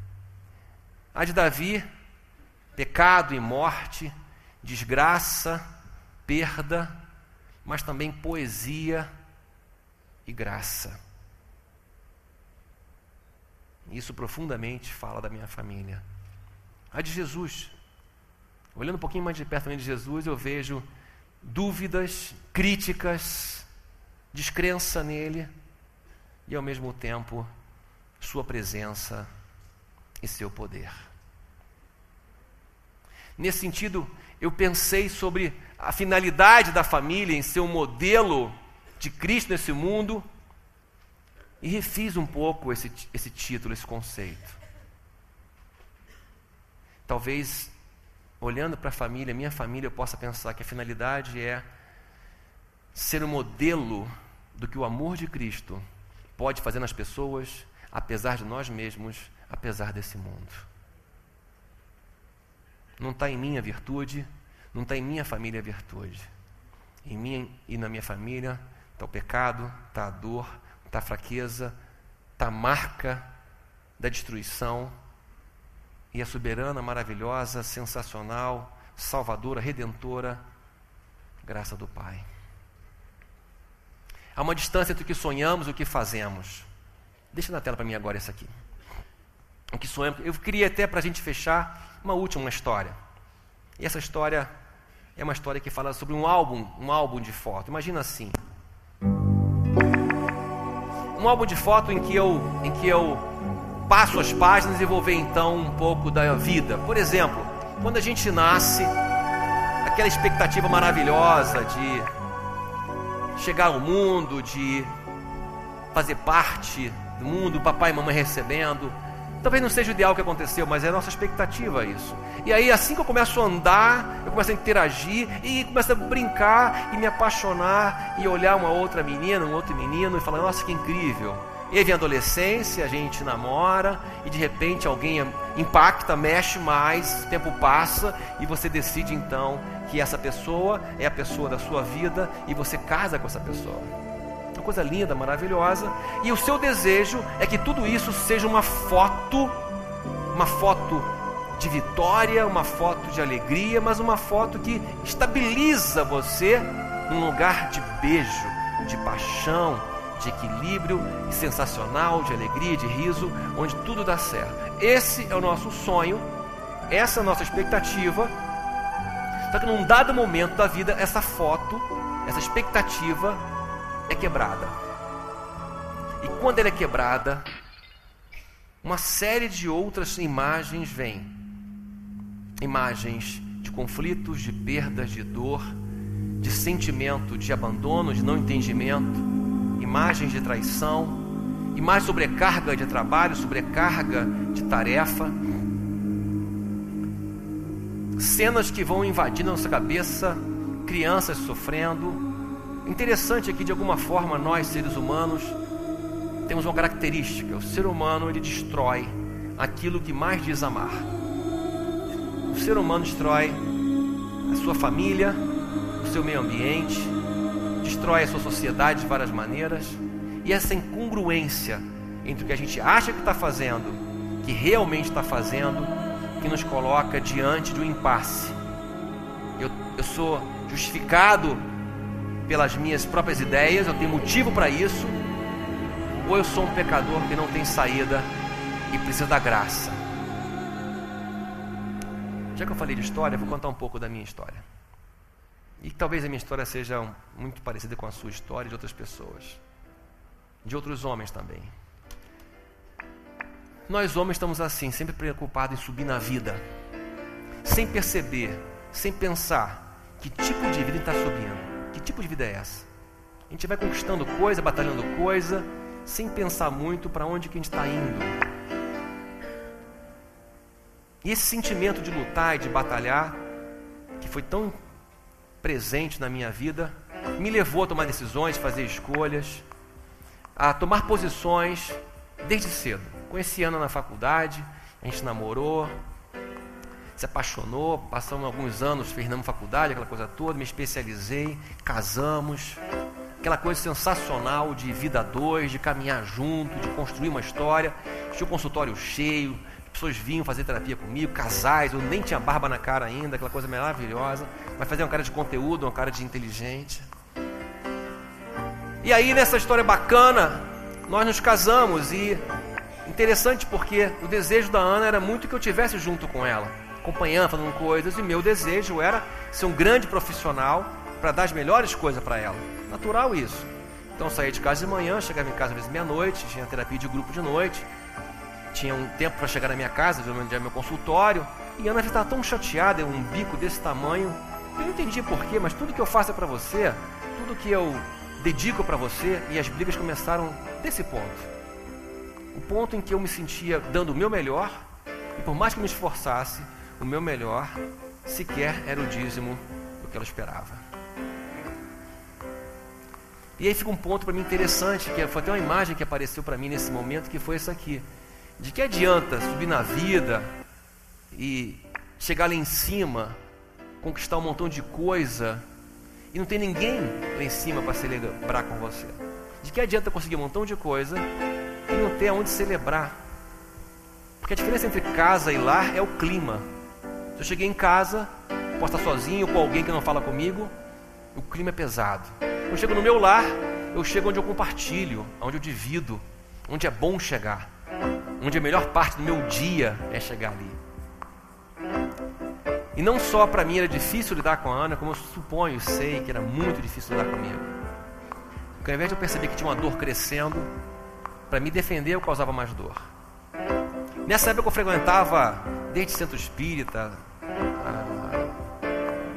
A de Davi, pecado e morte, desgraça, perda, mas também poesia e graça. Isso profundamente fala da minha família. A de Jesus, olhando um pouquinho mais de perto também de Jesus, eu vejo dúvidas, críticas, descrença nele e, ao mesmo tempo, sua presença e seu poder. Nesse sentido, eu pensei sobre a finalidade da família em ser um modelo de Cristo nesse mundo e refiz um pouco esse, esse título, esse conceito. Talvez, olhando para a família, minha família, eu possa pensar que a finalidade é ser um modelo do que o amor de Cristo pode fazer nas pessoas, apesar de nós mesmos, apesar desse mundo. Não está em mim a virtude, não está em minha família a virtude. Em mim e na minha família está o pecado, está a dor, está a fraqueza, está a marca da destruição. E a soberana, maravilhosa, sensacional, salvadora, redentora, graça do Pai. Há uma distância entre o que sonhamos e o que fazemos. Deixa na tela para mim agora isso aqui. O que sonhamos. Eu queria até, para a gente fechar, uma última história. E essa história é uma história que fala sobre um álbum, um álbum de foto. Imagina assim. Um álbum de foto em que eu, em que eu passo as páginas e vou ver então um pouco da vida. Por exemplo, quando a gente nasce, aquela expectativa maravilhosa de chegar ao mundo, de fazer parte do mundo, papai e mamãe recebendo. Talvez não seja o ideal que aconteceu, mas é a nossa expectativa isso. E aí, assim que eu começo a andar, eu começo a interagir e começo a brincar e me apaixonar e olhar uma outra menina, um outro menino e falar, nossa, que incrível. E vem a adolescência, a gente namora e de repente alguém impacta, mexe mais, o tempo passa e você decide então que essa pessoa é a pessoa da sua vida e você casa com essa pessoa. Uma coisa linda, maravilhosa. E o seu desejo é que tudo isso seja uma foto, uma foto de vitória, uma foto de alegria, mas uma foto que estabiliza você num lugar de beijo, de paixão, de equilíbrio, de sensacional, de alegria, de riso, onde tudo dá certo. Esse é o nosso sonho, essa é a nossa expectativa. Só que num dado momento da vida, essa foto, essa expectativa é quebrada. E quando ela é quebrada, uma série de outras imagens vêm. Imagens de conflitos, de perdas, de dor, de sentimento, de abandono, de não entendimento, imagens de traição, imagens de sobrecarga de trabalho, sobrecarga de tarefa. Cenas que vão invadindo a nossa cabeça, crianças sofrendo. Interessante aqui, de alguma forma, nós, seres humanos, temos uma característica. O ser humano, ele destrói aquilo que mais desamar. O ser humano destrói a sua família, o seu meio ambiente, destrói a sua sociedade de várias maneiras. E essa incongruência entre o que a gente acha que está fazendo, que realmente está fazendo, que nos coloca diante de um impasse. Eu, eu sou justificado pelas minhas próprias ideias, eu tenho motivo para isso, ou eu sou um pecador que não tem saída e precisa da graça. Já que eu falei de história, eu vou contar um pouco da minha história. E talvez a minha história seja muito parecida com a sua história de outras pessoas, de outros homens também. Nós homens estamos assim, sempre preocupados em subir na vida, sem perceber, sem pensar que tipo de vida está subindo, que tipo de vida é essa. A gente vai conquistando coisa, batalhando coisa, sem pensar muito para onde que a gente está indo. E esse sentimento de lutar e de batalhar, que foi tão presente na minha vida, me levou a tomar decisões, fazer escolhas, a tomar posições desde cedo. Conheci Ana na faculdade, a gente namorou, se apaixonou, passamos alguns anos, fizemos faculdade, aquela coisa toda, me especializei, casamos, aquela coisa sensacional de vida a dois, de caminhar junto, de construir uma história. Tinha um consultório cheio, pessoas vinham fazer terapia comigo, casais, eu nem tinha barba na cara ainda, aquela coisa maravilhosa, mas fazia uma cara de conteúdo, uma cara de inteligente. E aí, nessa história bacana, nós nos casamos e interessante, porque o desejo da Ana era muito que eu tivesse junto com ela, acompanhando, fazendo coisas, e meu desejo era ser um grande profissional para dar as melhores coisas para ela. Natural isso. Então eu saía de casa de manhã, chegava em casa às vezes meia-noite, tinha terapia de grupo de noite, tinha um tempo para chegar na minha casa, onde era meu consultório, E Ana já estava tão chateada, um bico desse tamanho. Eu não entendi porquê, mas tudo que eu faço é para você, tudo que eu dedico para você. E as brigas começaram desse ponto. O ponto em que eu me sentia dando o meu melhor, e por mais que eu me esforçasse, o meu melhor sequer era o dízimo do que ela esperava. E aí fica um ponto para mim interessante, que foi até uma imagem que apareceu para mim nesse momento, que foi essa aqui. De que adianta subir na vida e chegar lá em cima, conquistar um montão de coisa, e não tem ninguém lá em cima para celebrar com você? De que adianta conseguir um montão de coisa e não ter aonde celebrar? Porque a diferença entre casa e lar é o clima. Se eu cheguei em casa, posso estar sozinho, com alguém que não fala comigo, o clima é pesado. Eu chego no meu lar, eu chego onde eu compartilho, onde eu divido, onde é bom chegar, onde a melhor parte do meu dia é chegar ali. E não só para mim era difícil lidar com a Ana, como eu suponho e sei que era muito difícil lidar comigo. Porque ao invés de eu perceber que tinha uma dor crescendo, para me defender eu causava mais dor. Nessa época eu frequentava desde centro espírita,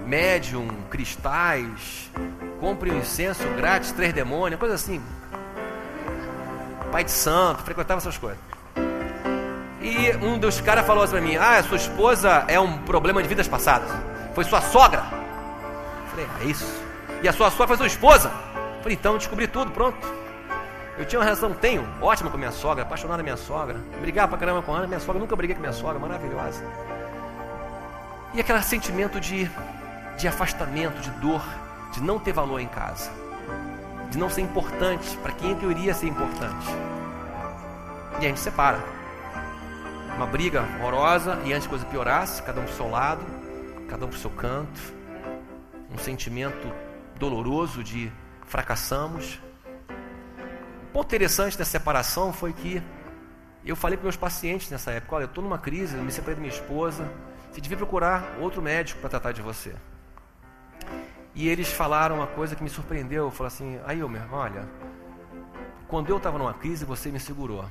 médium, cristais, compre um incenso grátis, três demônios, coisa assim, pai de santo, frequentava essas coisas. E um dos caras falou assim pra mim: ah, sua esposa é um problema de vidas passadas, foi sua sogra. Eu falei: ah, isso? E a sua sogra foi sua esposa? Eu falei: então, descobri tudo, pronto. Eu tinha uma relação, tenho, ótima com minha sogra, apaixonada da minha sogra, brigava pra caramba com a Ana, minha sogra, nunca briguei com minha sogra, maravilhosa. E aquele sentimento de, de afastamento, de dor, de não ter valor em casa, de não ser importante, para quem é que eu iria ser importante? E a gente separa. Uma briga horrorosa, e antes que a coisa piorasse, cada um pro seu lado, cada um pro seu canto, um sentimento doloroso de fracassamos. O ponto interessante da separação foi que eu falei para meus pacientes nessa época: olha, eu estou numa crise, eu me separei da minha esposa, você devia procurar outro médico para tratar de você. E eles falaram uma coisa que me surpreendeu, falaram assim: aí, meu irmão, olha, quando eu estava numa crise, você me segurou.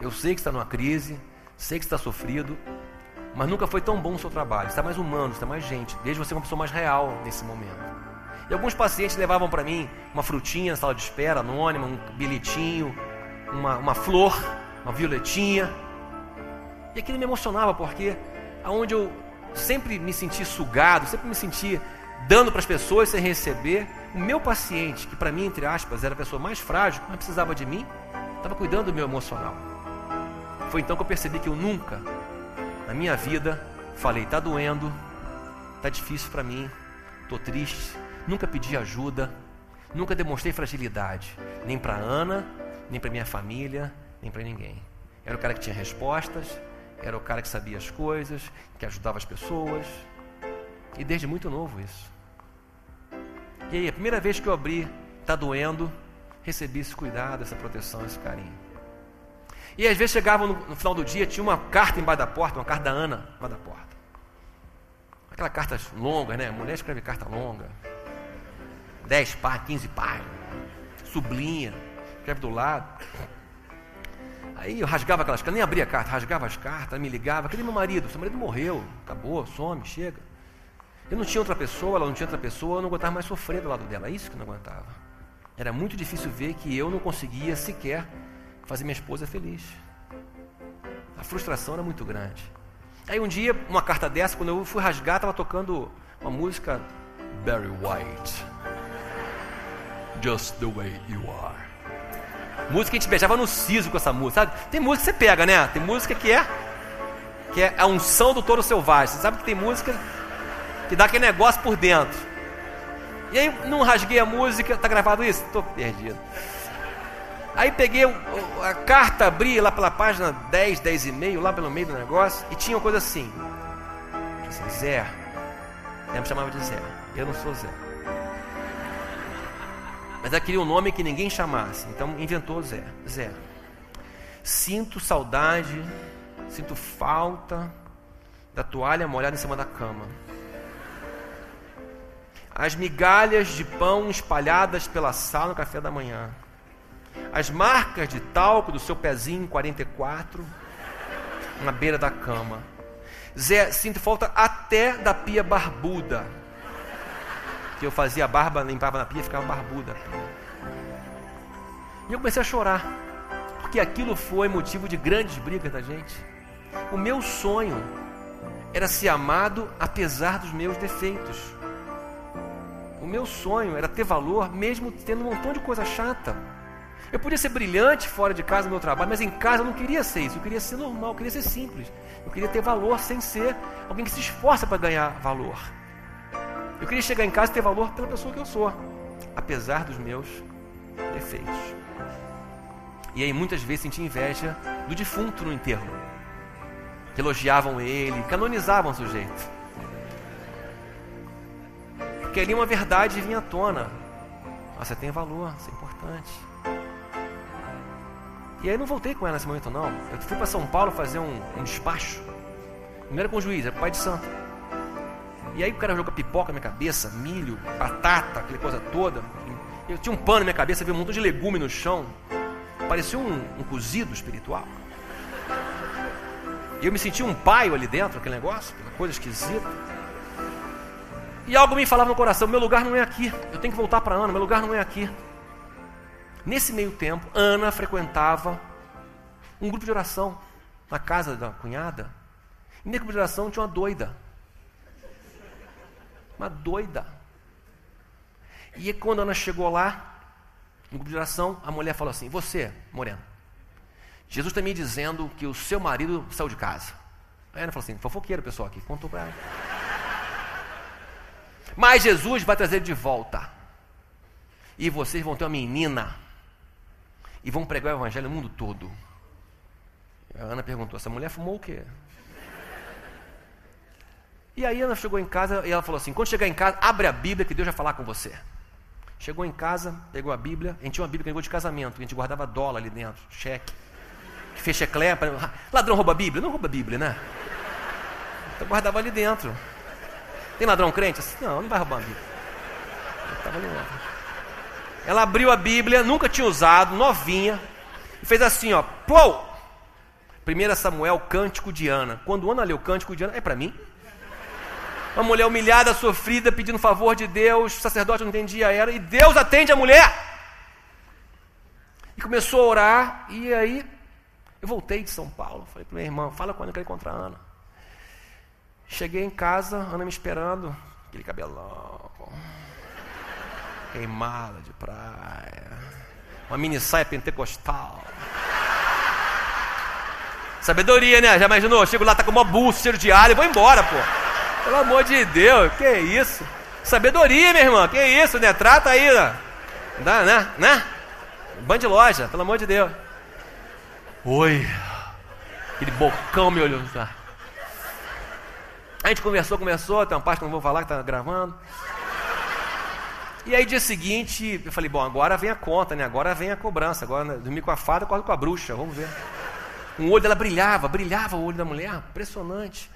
Eu sei que está numa crise, sei que está sofrido, mas nunca foi tão bom o seu trabalho, está mais humano, está mais gente, desde você é uma pessoa mais real nesse momento. E alguns pacientes levavam para mim uma frutinha na sala de espera, anônima, um bilhetinho, uma, uma flor, uma violetinha. E aquilo me emocionava, porque aonde eu sempre me senti sugado, sempre me senti dando para as pessoas sem receber, o meu paciente, que para mim, entre aspas, era a pessoa mais frágil, mas precisava de mim, estava cuidando do meu emocional. Foi então que eu percebi que eu nunca, na minha vida, falei: tá doendo, tá difícil para mim, tô triste. Nunca pedi ajuda, nunca demonstrei fragilidade, nem para Ana, nem para minha família, nem para ninguém. Era o cara que tinha respostas, era o cara que sabia as coisas, que ajudava as pessoas. E desde muito novo isso. E aí, a primeira vez que eu abri, tá doendo, recebi esse cuidado, essa proteção, esse carinho. E às vezes chegava no, no final do dia, tinha uma carta embaixo da porta, uma carta da Ana embaixo da porta. Aquela carta longa, né? Mulher escreve carta longa. dez páginas, quinze páginas, sublinha, escreve do lado. Aí eu rasgava aquelas cartas, nem abria a carta, rasgava as cartas, me ligava: cadê meu marido? Seu marido morreu, acabou, some, chega. Eu não tinha outra pessoa, ela não tinha outra pessoa, eu não aguentava mais sofrer do lado dela, é isso que eu não aguentava. Era muito difícil ver que eu não conseguia sequer fazer minha esposa feliz. A frustração era muito grande. Aí um dia, uma carta dessa, quando eu fui rasgar, estava tocando uma música Barry White, Just the Way You Are. Música que a gente beijava no siso com essa música, sabe? Tem música que você pega, né? Tem música que é que é a unção do touro selvagem. Você sabe que tem música que dá aquele negócio por dentro. E aí não rasguei a música, tá gravado isso? Tô perdido. Aí peguei a carta, abri lá pela página dez, dez e meio, lá pelo meio do negócio, e tinha uma coisa assim. assim Zé, eu me chamava de Zé. Eu não sou Zé. Mas ela queria um nome que ninguém chamasse, então inventou Zé. Zé. Sinto saudade, sinto falta da toalha molhada em cima da cama. As migalhas de pão espalhadas pela sala no café da manhã. As marcas de talco do seu pezinho quarenta e quatro na beira da cama. Zé, sinto falta até da pia barbuda. Que eu fazia a barba, limpava na pia e ficava barbuda. E eu comecei a chorar. Porque aquilo foi motivo de grandes brigas da gente. O meu sonho era ser amado apesar dos meus defeitos. O meu sonho era ter valor mesmo tendo um montão de coisa chata. Eu podia ser brilhante fora de casa no meu trabalho, mas em casa eu não queria ser isso. Eu queria ser normal, eu queria ser simples. Eu queria ter valor sem ser alguém que se esforça para ganhar valor. Eu queria chegar em casa e ter valor pela pessoa que eu sou, apesar dos meus defeitos. E aí muitas vezes senti inveja do defunto no enterro. Que elogiavam ele, canonizavam o sujeito. Porque ali uma verdade vinha à tona. Ah, você tem valor, isso é importante. E aí eu não voltei com ela nesse momento não. Eu fui para São Paulo fazer um, um despacho. Não era com o juiz, era com o pai de santo. E aí o cara jogou pipoca na minha cabeça, milho, batata, aquela coisa toda. Eu tinha um pano na minha cabeça, vi um montão de legume no chão. Parecia um, um cozido espiritual. E eu me senti um paio ali dentro, aquele negócio, aquela coisa esquisita. E algo me falava no coração, meu lugar não é aqui. Eu tenho que voltar para Ana, meu lugar não é aqui. Nesse meio tempo, Ana frequentava um grupo de oração na casa da cunhada. E nesse grupo de oração tinha uma doida. Uma doida. E quando Ana chegou lá, no grupo de oração, a mulher falou assim, você, Morena, Jesus está me dizendo que o seu marido saiu de casa. Aí Ana falou assim, fofoqueiro pessoal aqui, contou para ela. Mas Jesus vai trazer ele de volta. E vocês vão ter uma menina. E vão pregar o evangelho no mundo todo. A Ana perguntou, essa mulher fumou o quê? E aí Ana chegou em casa e ela falou assim, quando chegar em casa, abre a Bíblia que Deus vai falar com você. Chegou em casa, pegou a Bíblia, a gente tinha uma Bíblia que ganhou de casamento, a gente guardava dólar ali dentro, cheque, que fez checlé, pra... ladrão rouba a Bíblia? Não rouba a Bíblia, né? Então guardava ali dentro. Tem ladrão crente? Assim, não, não vai roubar a Bíblia. Eu tava ali dentro. Ela abriu a Bíblia, nunca tinha usado, novinha, e fez assim, ó, plou! Primeiro Samuel, Cântico de Ana. Quando Ana leu o Cântico de Ana, é para mim. Uma mulher humilhada, sofrida, pedindo favor de Deus, o sacerdote não entendia ela, e Deus atende a mulher. E começou a orar, e aí eu voltei de São Paulo, falei para minha irmã, fala com a Ana, eu quero encontrar a Ana. Cheguei em casa, Ana me esperando, aquele cabelão, queimada de praia, uma mini saia pentecostal. Sabedoria, né? Já imaginou? Eu chego lá, tá com uma bolsa, cheiro de alho, vou embora, pô. Pelo amor de Deus, que isso? Sabedoria, minha irmã, que isso, né? Trata aí, né? Dá, né? né? Band de loja, pelo amor de Deus. Oi. Aquele bocão me olhou. A gente conversou, conversou, tem uma parte que eu não vou falar, que tá gravando. E aí, dia seguinte, eu falei, bom, agora vem a conta, né? Agora vem a cobrança. Agora, né? Dormi com a fada, acordo com a bruxa, vamos ver. Um olho dela brilhava, brilhava o olho da mulher, impressionante.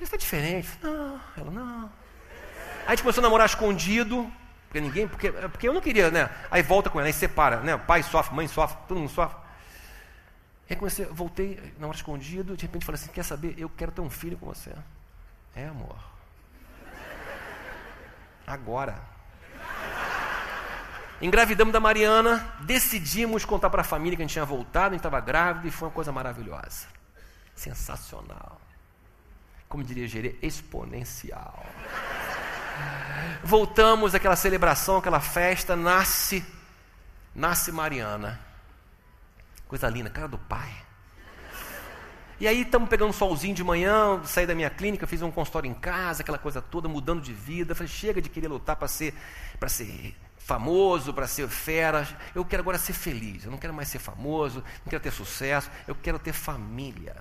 Isso tá diferente. Não, ela não. Aí a gente começou a namorar escondido, porque ninguém, porque, porque eu não queria, né? Aí volta com ela, aí separa, né? O pai sofre, mãe sofre, todo mundo sofre. Aí comecei, voltei, namorar escondido, de repente falei assim, quer saber? Eu quero ter um filho com você. É, amor. Agora. Engravidamos da Mariana, decidimos contar para a família que a gente tinha voltado, a gente estava grávida e foi uma coisa maravilhosa. Sensacional. Como diria Gerê, exponencial. Voltamos àquela celebração, aquela festa, nasce, nasce Mariana. Coisa linda, cara do pai. E aí estamos pegando um solzinho de manhã, saí da minha clínica, fiz um consultório em casa, aquela coisa toda, mudando de vida. Falei, chega de querer lutar para ser, para ser famoso, para ser fera. Eu quero agora ser feliz, eu não quero mais ser famoso, não quero ter sucesso, eu quero ter família.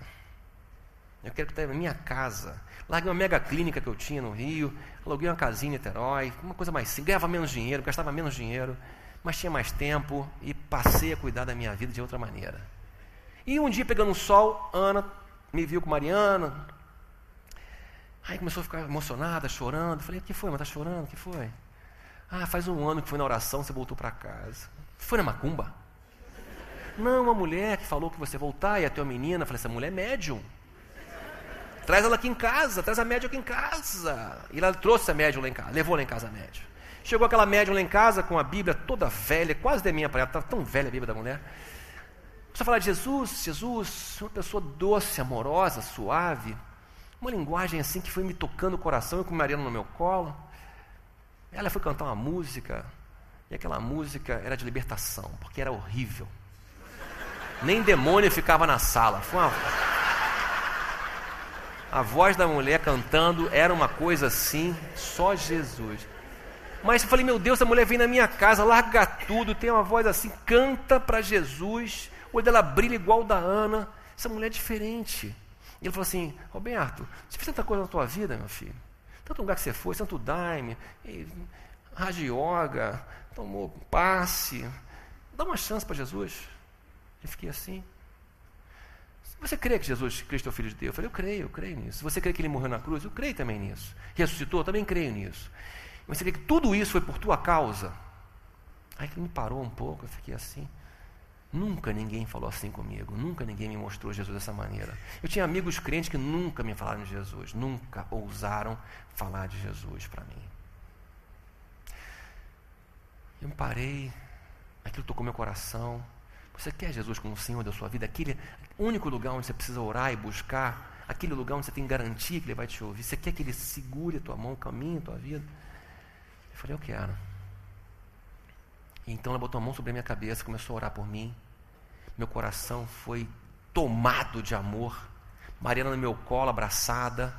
Eu quero que tenha na minha casa. Larguei uma mega clínica que eu tinha no Rio, aluguei uma casinha em Niterói, uma coisa mais simples. Ganhava menos dinheiro, gastava menos dinheiro, mas tinha mais tempo e passei a cuidar da minha vida de outra maneira. E um dia, pegando o sol, Ana me viu com Mariana. Aí começou a ficar emocionada, chorando. Falei, o que foi? Mas tá chorando? O que foi? Ah, faz um ano que foi na oração, você voltou para casa. Foi na macumba? Não, uma mulher que falou que você voltar e ia ter uma menina. Falei, essa mulher é médium. Traz ela aqui em casa, traz a médium aqui em casa. E ela trouxe a médium lá em casa, levou lá em casa a médium. Chegou aquela médium lá em casa com a Bíblia toda velha, quase de minha para ela, estava tão velha a Bíblia da mulher. Começou a falar de Jesus, Jesus, uma pessoa doce, amorosa, suave. Uma linguagem assim que foi me tocando o coração, eu com Mariana no meu colo. Ela foi cantar uma música, e aquela música era de libertação, porque era horrível. Nem demônio ficava na sala. Foi uma... A voz da mulher cantando era uma coisa assim, só Jesus. Mas eu falei, meu Deus, a mulher vem na minha casa, larga tudo, tem uma voz assim, canta para Jesus, o olho dela brilha igual o da Ana. Essa mulher é diferente. E ele falou assim, Roberto, você fez tanta coisa na tua vida, meu filho. Tanto lugar que você foi, Santo Daime, Rádio Ioga, tomou passe. Dá uma chance para Jesus. Eu fiquei assim. Você crê que Jesus Cristo é o Filho de Deus? Eu falei, eu creio, eu creio nisso. Você crê que Ele morreu na cruz? Eu creio também nisso. Ressuscitou? Eu também creio nisso. Mas você crê que tudo isso foi por tua causa? Aí que me parou um pouco, eu fiquei assim. Nunca ninguém falou assim comigo, nunca ninguém me mostrou Jesus dessa maneira. Eu tinha amigos crentes que nunca me falaram de Jesus, nunca ousaram falar de Jesus para mim. Eu me parei, aquilo tocou meu coração. Você quer Jesus como o Senhor da sua vida? Aquele único lugar onde você precisa orar e buscar, aquele lugar onde você tem garantia que Ele vai te ouvir. Você quer que Ele segure a tua mão, caminhe a tua vida? Eu falei, eu quero. Então ela botou a mão sobre a minha cabeça, começou a orar por mim. Meu coração foi tomado de amor. Mariana no meu colo, abraçada.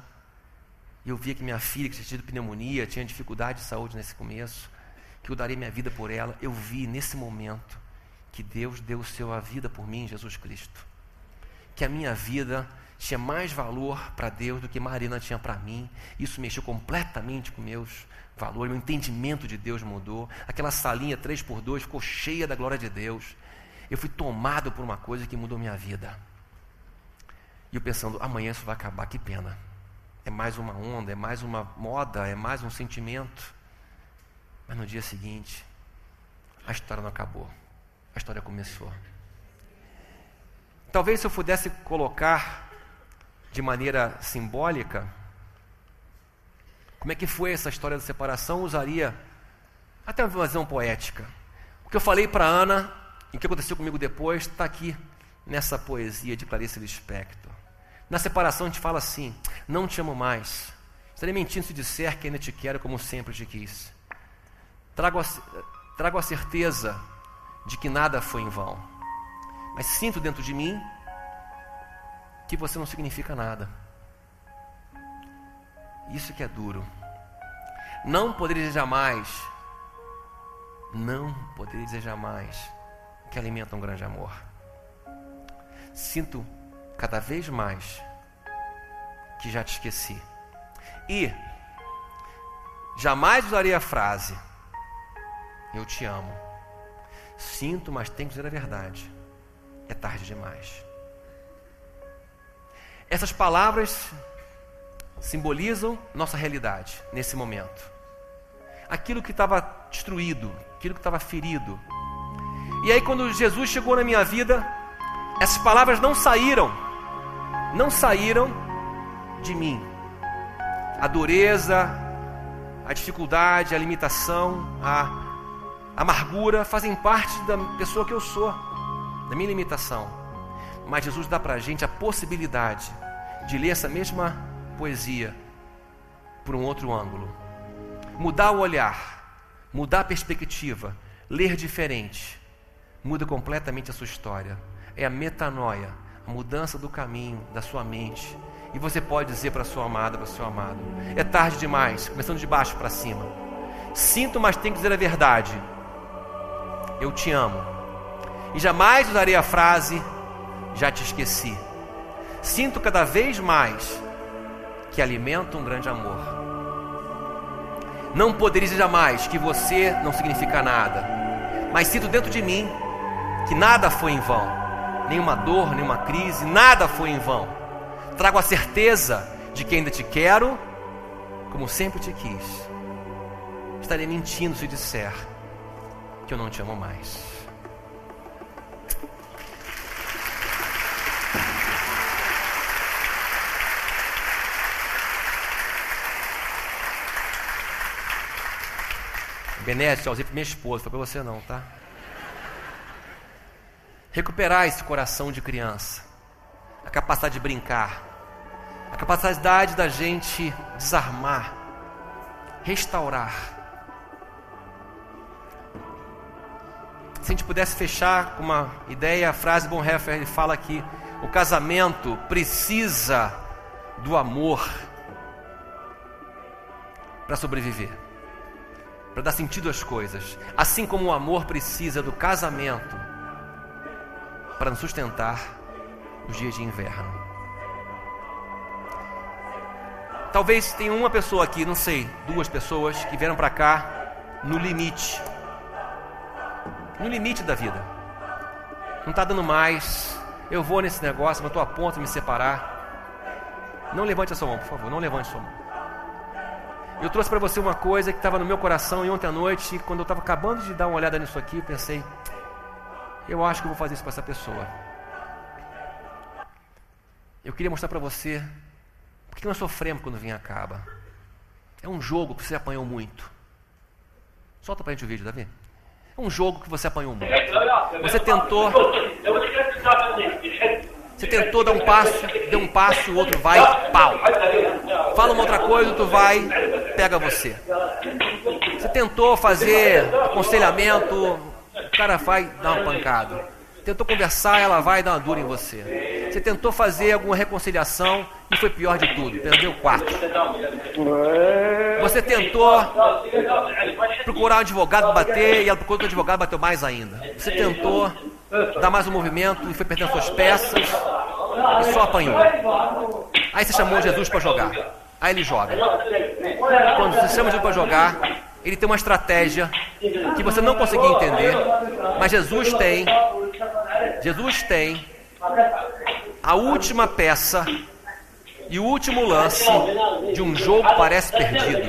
Eu via que minha filha, que tinha tido pneumonia, tinha dificuldade de saúde nesse começo, que eu daria minha vida por ela. Eu vi nesse momento que Deus deu sua vida por mim, Jesus Cristo. Que a minha vida tinha mais valor para Deus do que Mariana tinha para mim. Isso mexeu completamente com meus valores, meu entendimento de Deus mudou. Aquela salinha três por dois ficou cheia da glória de Deus. Eu fui tomado por uma coisa que mudou minha vida. E eu pensando, amanhã isso vai acabar, que pena. É mais uma onda, é mais uma moda, é mais um sentimento. Mas no dia seguinte, a história não acabou. A história começou. Talvez se eu pudesse colocar de maneira simbólica, como é que foi essa história da separação, eu usaria até uma visão poética. O que eu falei para a Ana, e o que aconteceu comigo depois, está aqui nessa poesia de Clarice Lispector. Na separação a gente fala assim, não te amo mais, estarei mentindo se disser que ainda te quero como sempre te quis. Trago a, trago a certeza de que nada foi em vão, mas sinto dentro de mim que você não significa nada. Isso que é duro. Não poderia desejar mais, não poderia desejar mais que alimenta um grande amor. Sinto cada vez mais que já te esqueci. E jamais usaria a frase eu te amo. Sinto, mas tenho que dizer a verdade. É tarde demais. Essas palavras simbolizam nossa realidade nesse momento. Aquilo que estava destruído, aquilo que estava ferido. E aí quando Jesus chegou na minha vida, essas palavras não saíram, não saíram de mim. A dureza, a dificuldade, a limitação, a amargura fazem parte da pessoa que eu sou, da minha limitação. Mas Jesus dá para a gente a possibilidade de ler essa mesma poesia por um outro ângulo. Mudar o olhar, mudar a perspectiva, ler diferente, muda completamente a sua história. É a metanoia, a mudança do caminho, da sua mente. E você pode dizer para a sua amada, para o seu amado, é tarde demais, começando de baixo para cima. Sinto, mas tenho que dizer a verdade. Eu te amo. E jamais usarei a frase, já te esqueci. Sinto cada vez mais que alimenta um grande amor. Não poderia dizer jamais que você não significa nada. Mas sinto dentro de mim que nada foi em vão. Nenhuma dor, nenhuma crise, nada foi em vão. Trago a certeza de que ainda te quero, como sempre te quis. Estarei mentindo se disser que eu não te amo mais. Benete, eu usei para minha esposa, foi para você não, tá? Recuperar esse coração de criança, a capacidade de brincar, a capacidade da gente desarmar, restaurar. Se a gente pudesse fechar com uma ideia, a frase Bonhoeffer, ele fala que o casamento precisa do amor para sobreviver, para dar sentido às coisas, assim como o amor precisa do casamento para nos sustentar nos dias de inverno. Talvez tenha uma pessoa aqui, não sei, duas pessoas que vieram para cá no limite, no limite da vida, não está dando mais. Eu vou nesse negócio, mas estou a ponto de me separar. Não levante a sua mão, por favor, não levante a sua mão. Eu trouxe para você uma coisa que estava no meu coração, e ontem à noite, quando eu estava acabando de dar uma olhada nisso aqui, eu pensei, eu acho que eu vou fazer isso para essa pessoa. Eu queria mostrar para você por que nós sofremos quando o vinho acaba. É um jogo que você apanhou muito. Solta para a gente o vídeo, Davi. É um jogo que você apanhou muito. Você tentou... Você tentou dar um passo, deu um passo, o outro vai, pau. Fala uma outra coisa, o outro vai, pega você. Você tentou fazer aconselhamento, o cara vai dar uma pancada. Tentou conversar, ela vai dar uma dura em você. Você tentou fazer alguma reconciliação e foi pior de tudo, perdeu quatro. Você tentou procurar um advogado bater e ela procurou um advogado bateu mais ainda. Você tentou dar mais um movimento e foi perdendo suas peças e só apanhou. Aí você chamou Jesus para jogar. Aí ele joga. Quando você chama Jesus para jogar, ele tem uma estratégia que você não conseguia entender, mas Jesus tem, Jesus tem a última peça e o último lance de um jogo que parece perdido.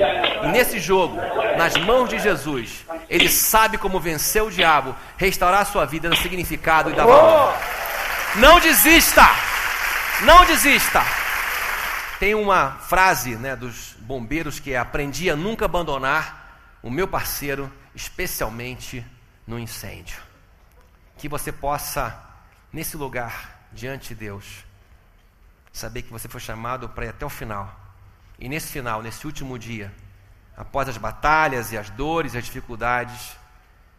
E nesse jogo, nas mãos de Jesus, ele sabe como vencer o diabo, restaurar a sua vida, dar significado e dar valor. Não desista! Não desista! Tem uma frase, né, dos bombeiros que é: aprendi a nunca abandonar o meu parceiro, especialmente no incêndio. Que você possa, nesse lugar, diante de Deus, saber que você foi chamado para ir até o final. E nesse final, nesse último dia, após as batalhas e as dores e as dificuldades,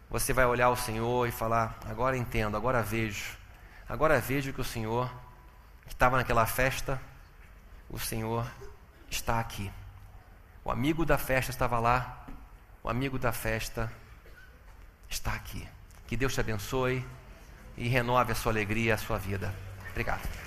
você vai olhar o Senhor e falar, agora entendo, agora vejo. Agora vejo que o Senhor, que estava naquela festa, o Senhor está aqui. O amigo da festa estava lá, o amigo da festa está aqui. Que Deus te abençoe e renove a sua alegria, a sua vida. Obrigado.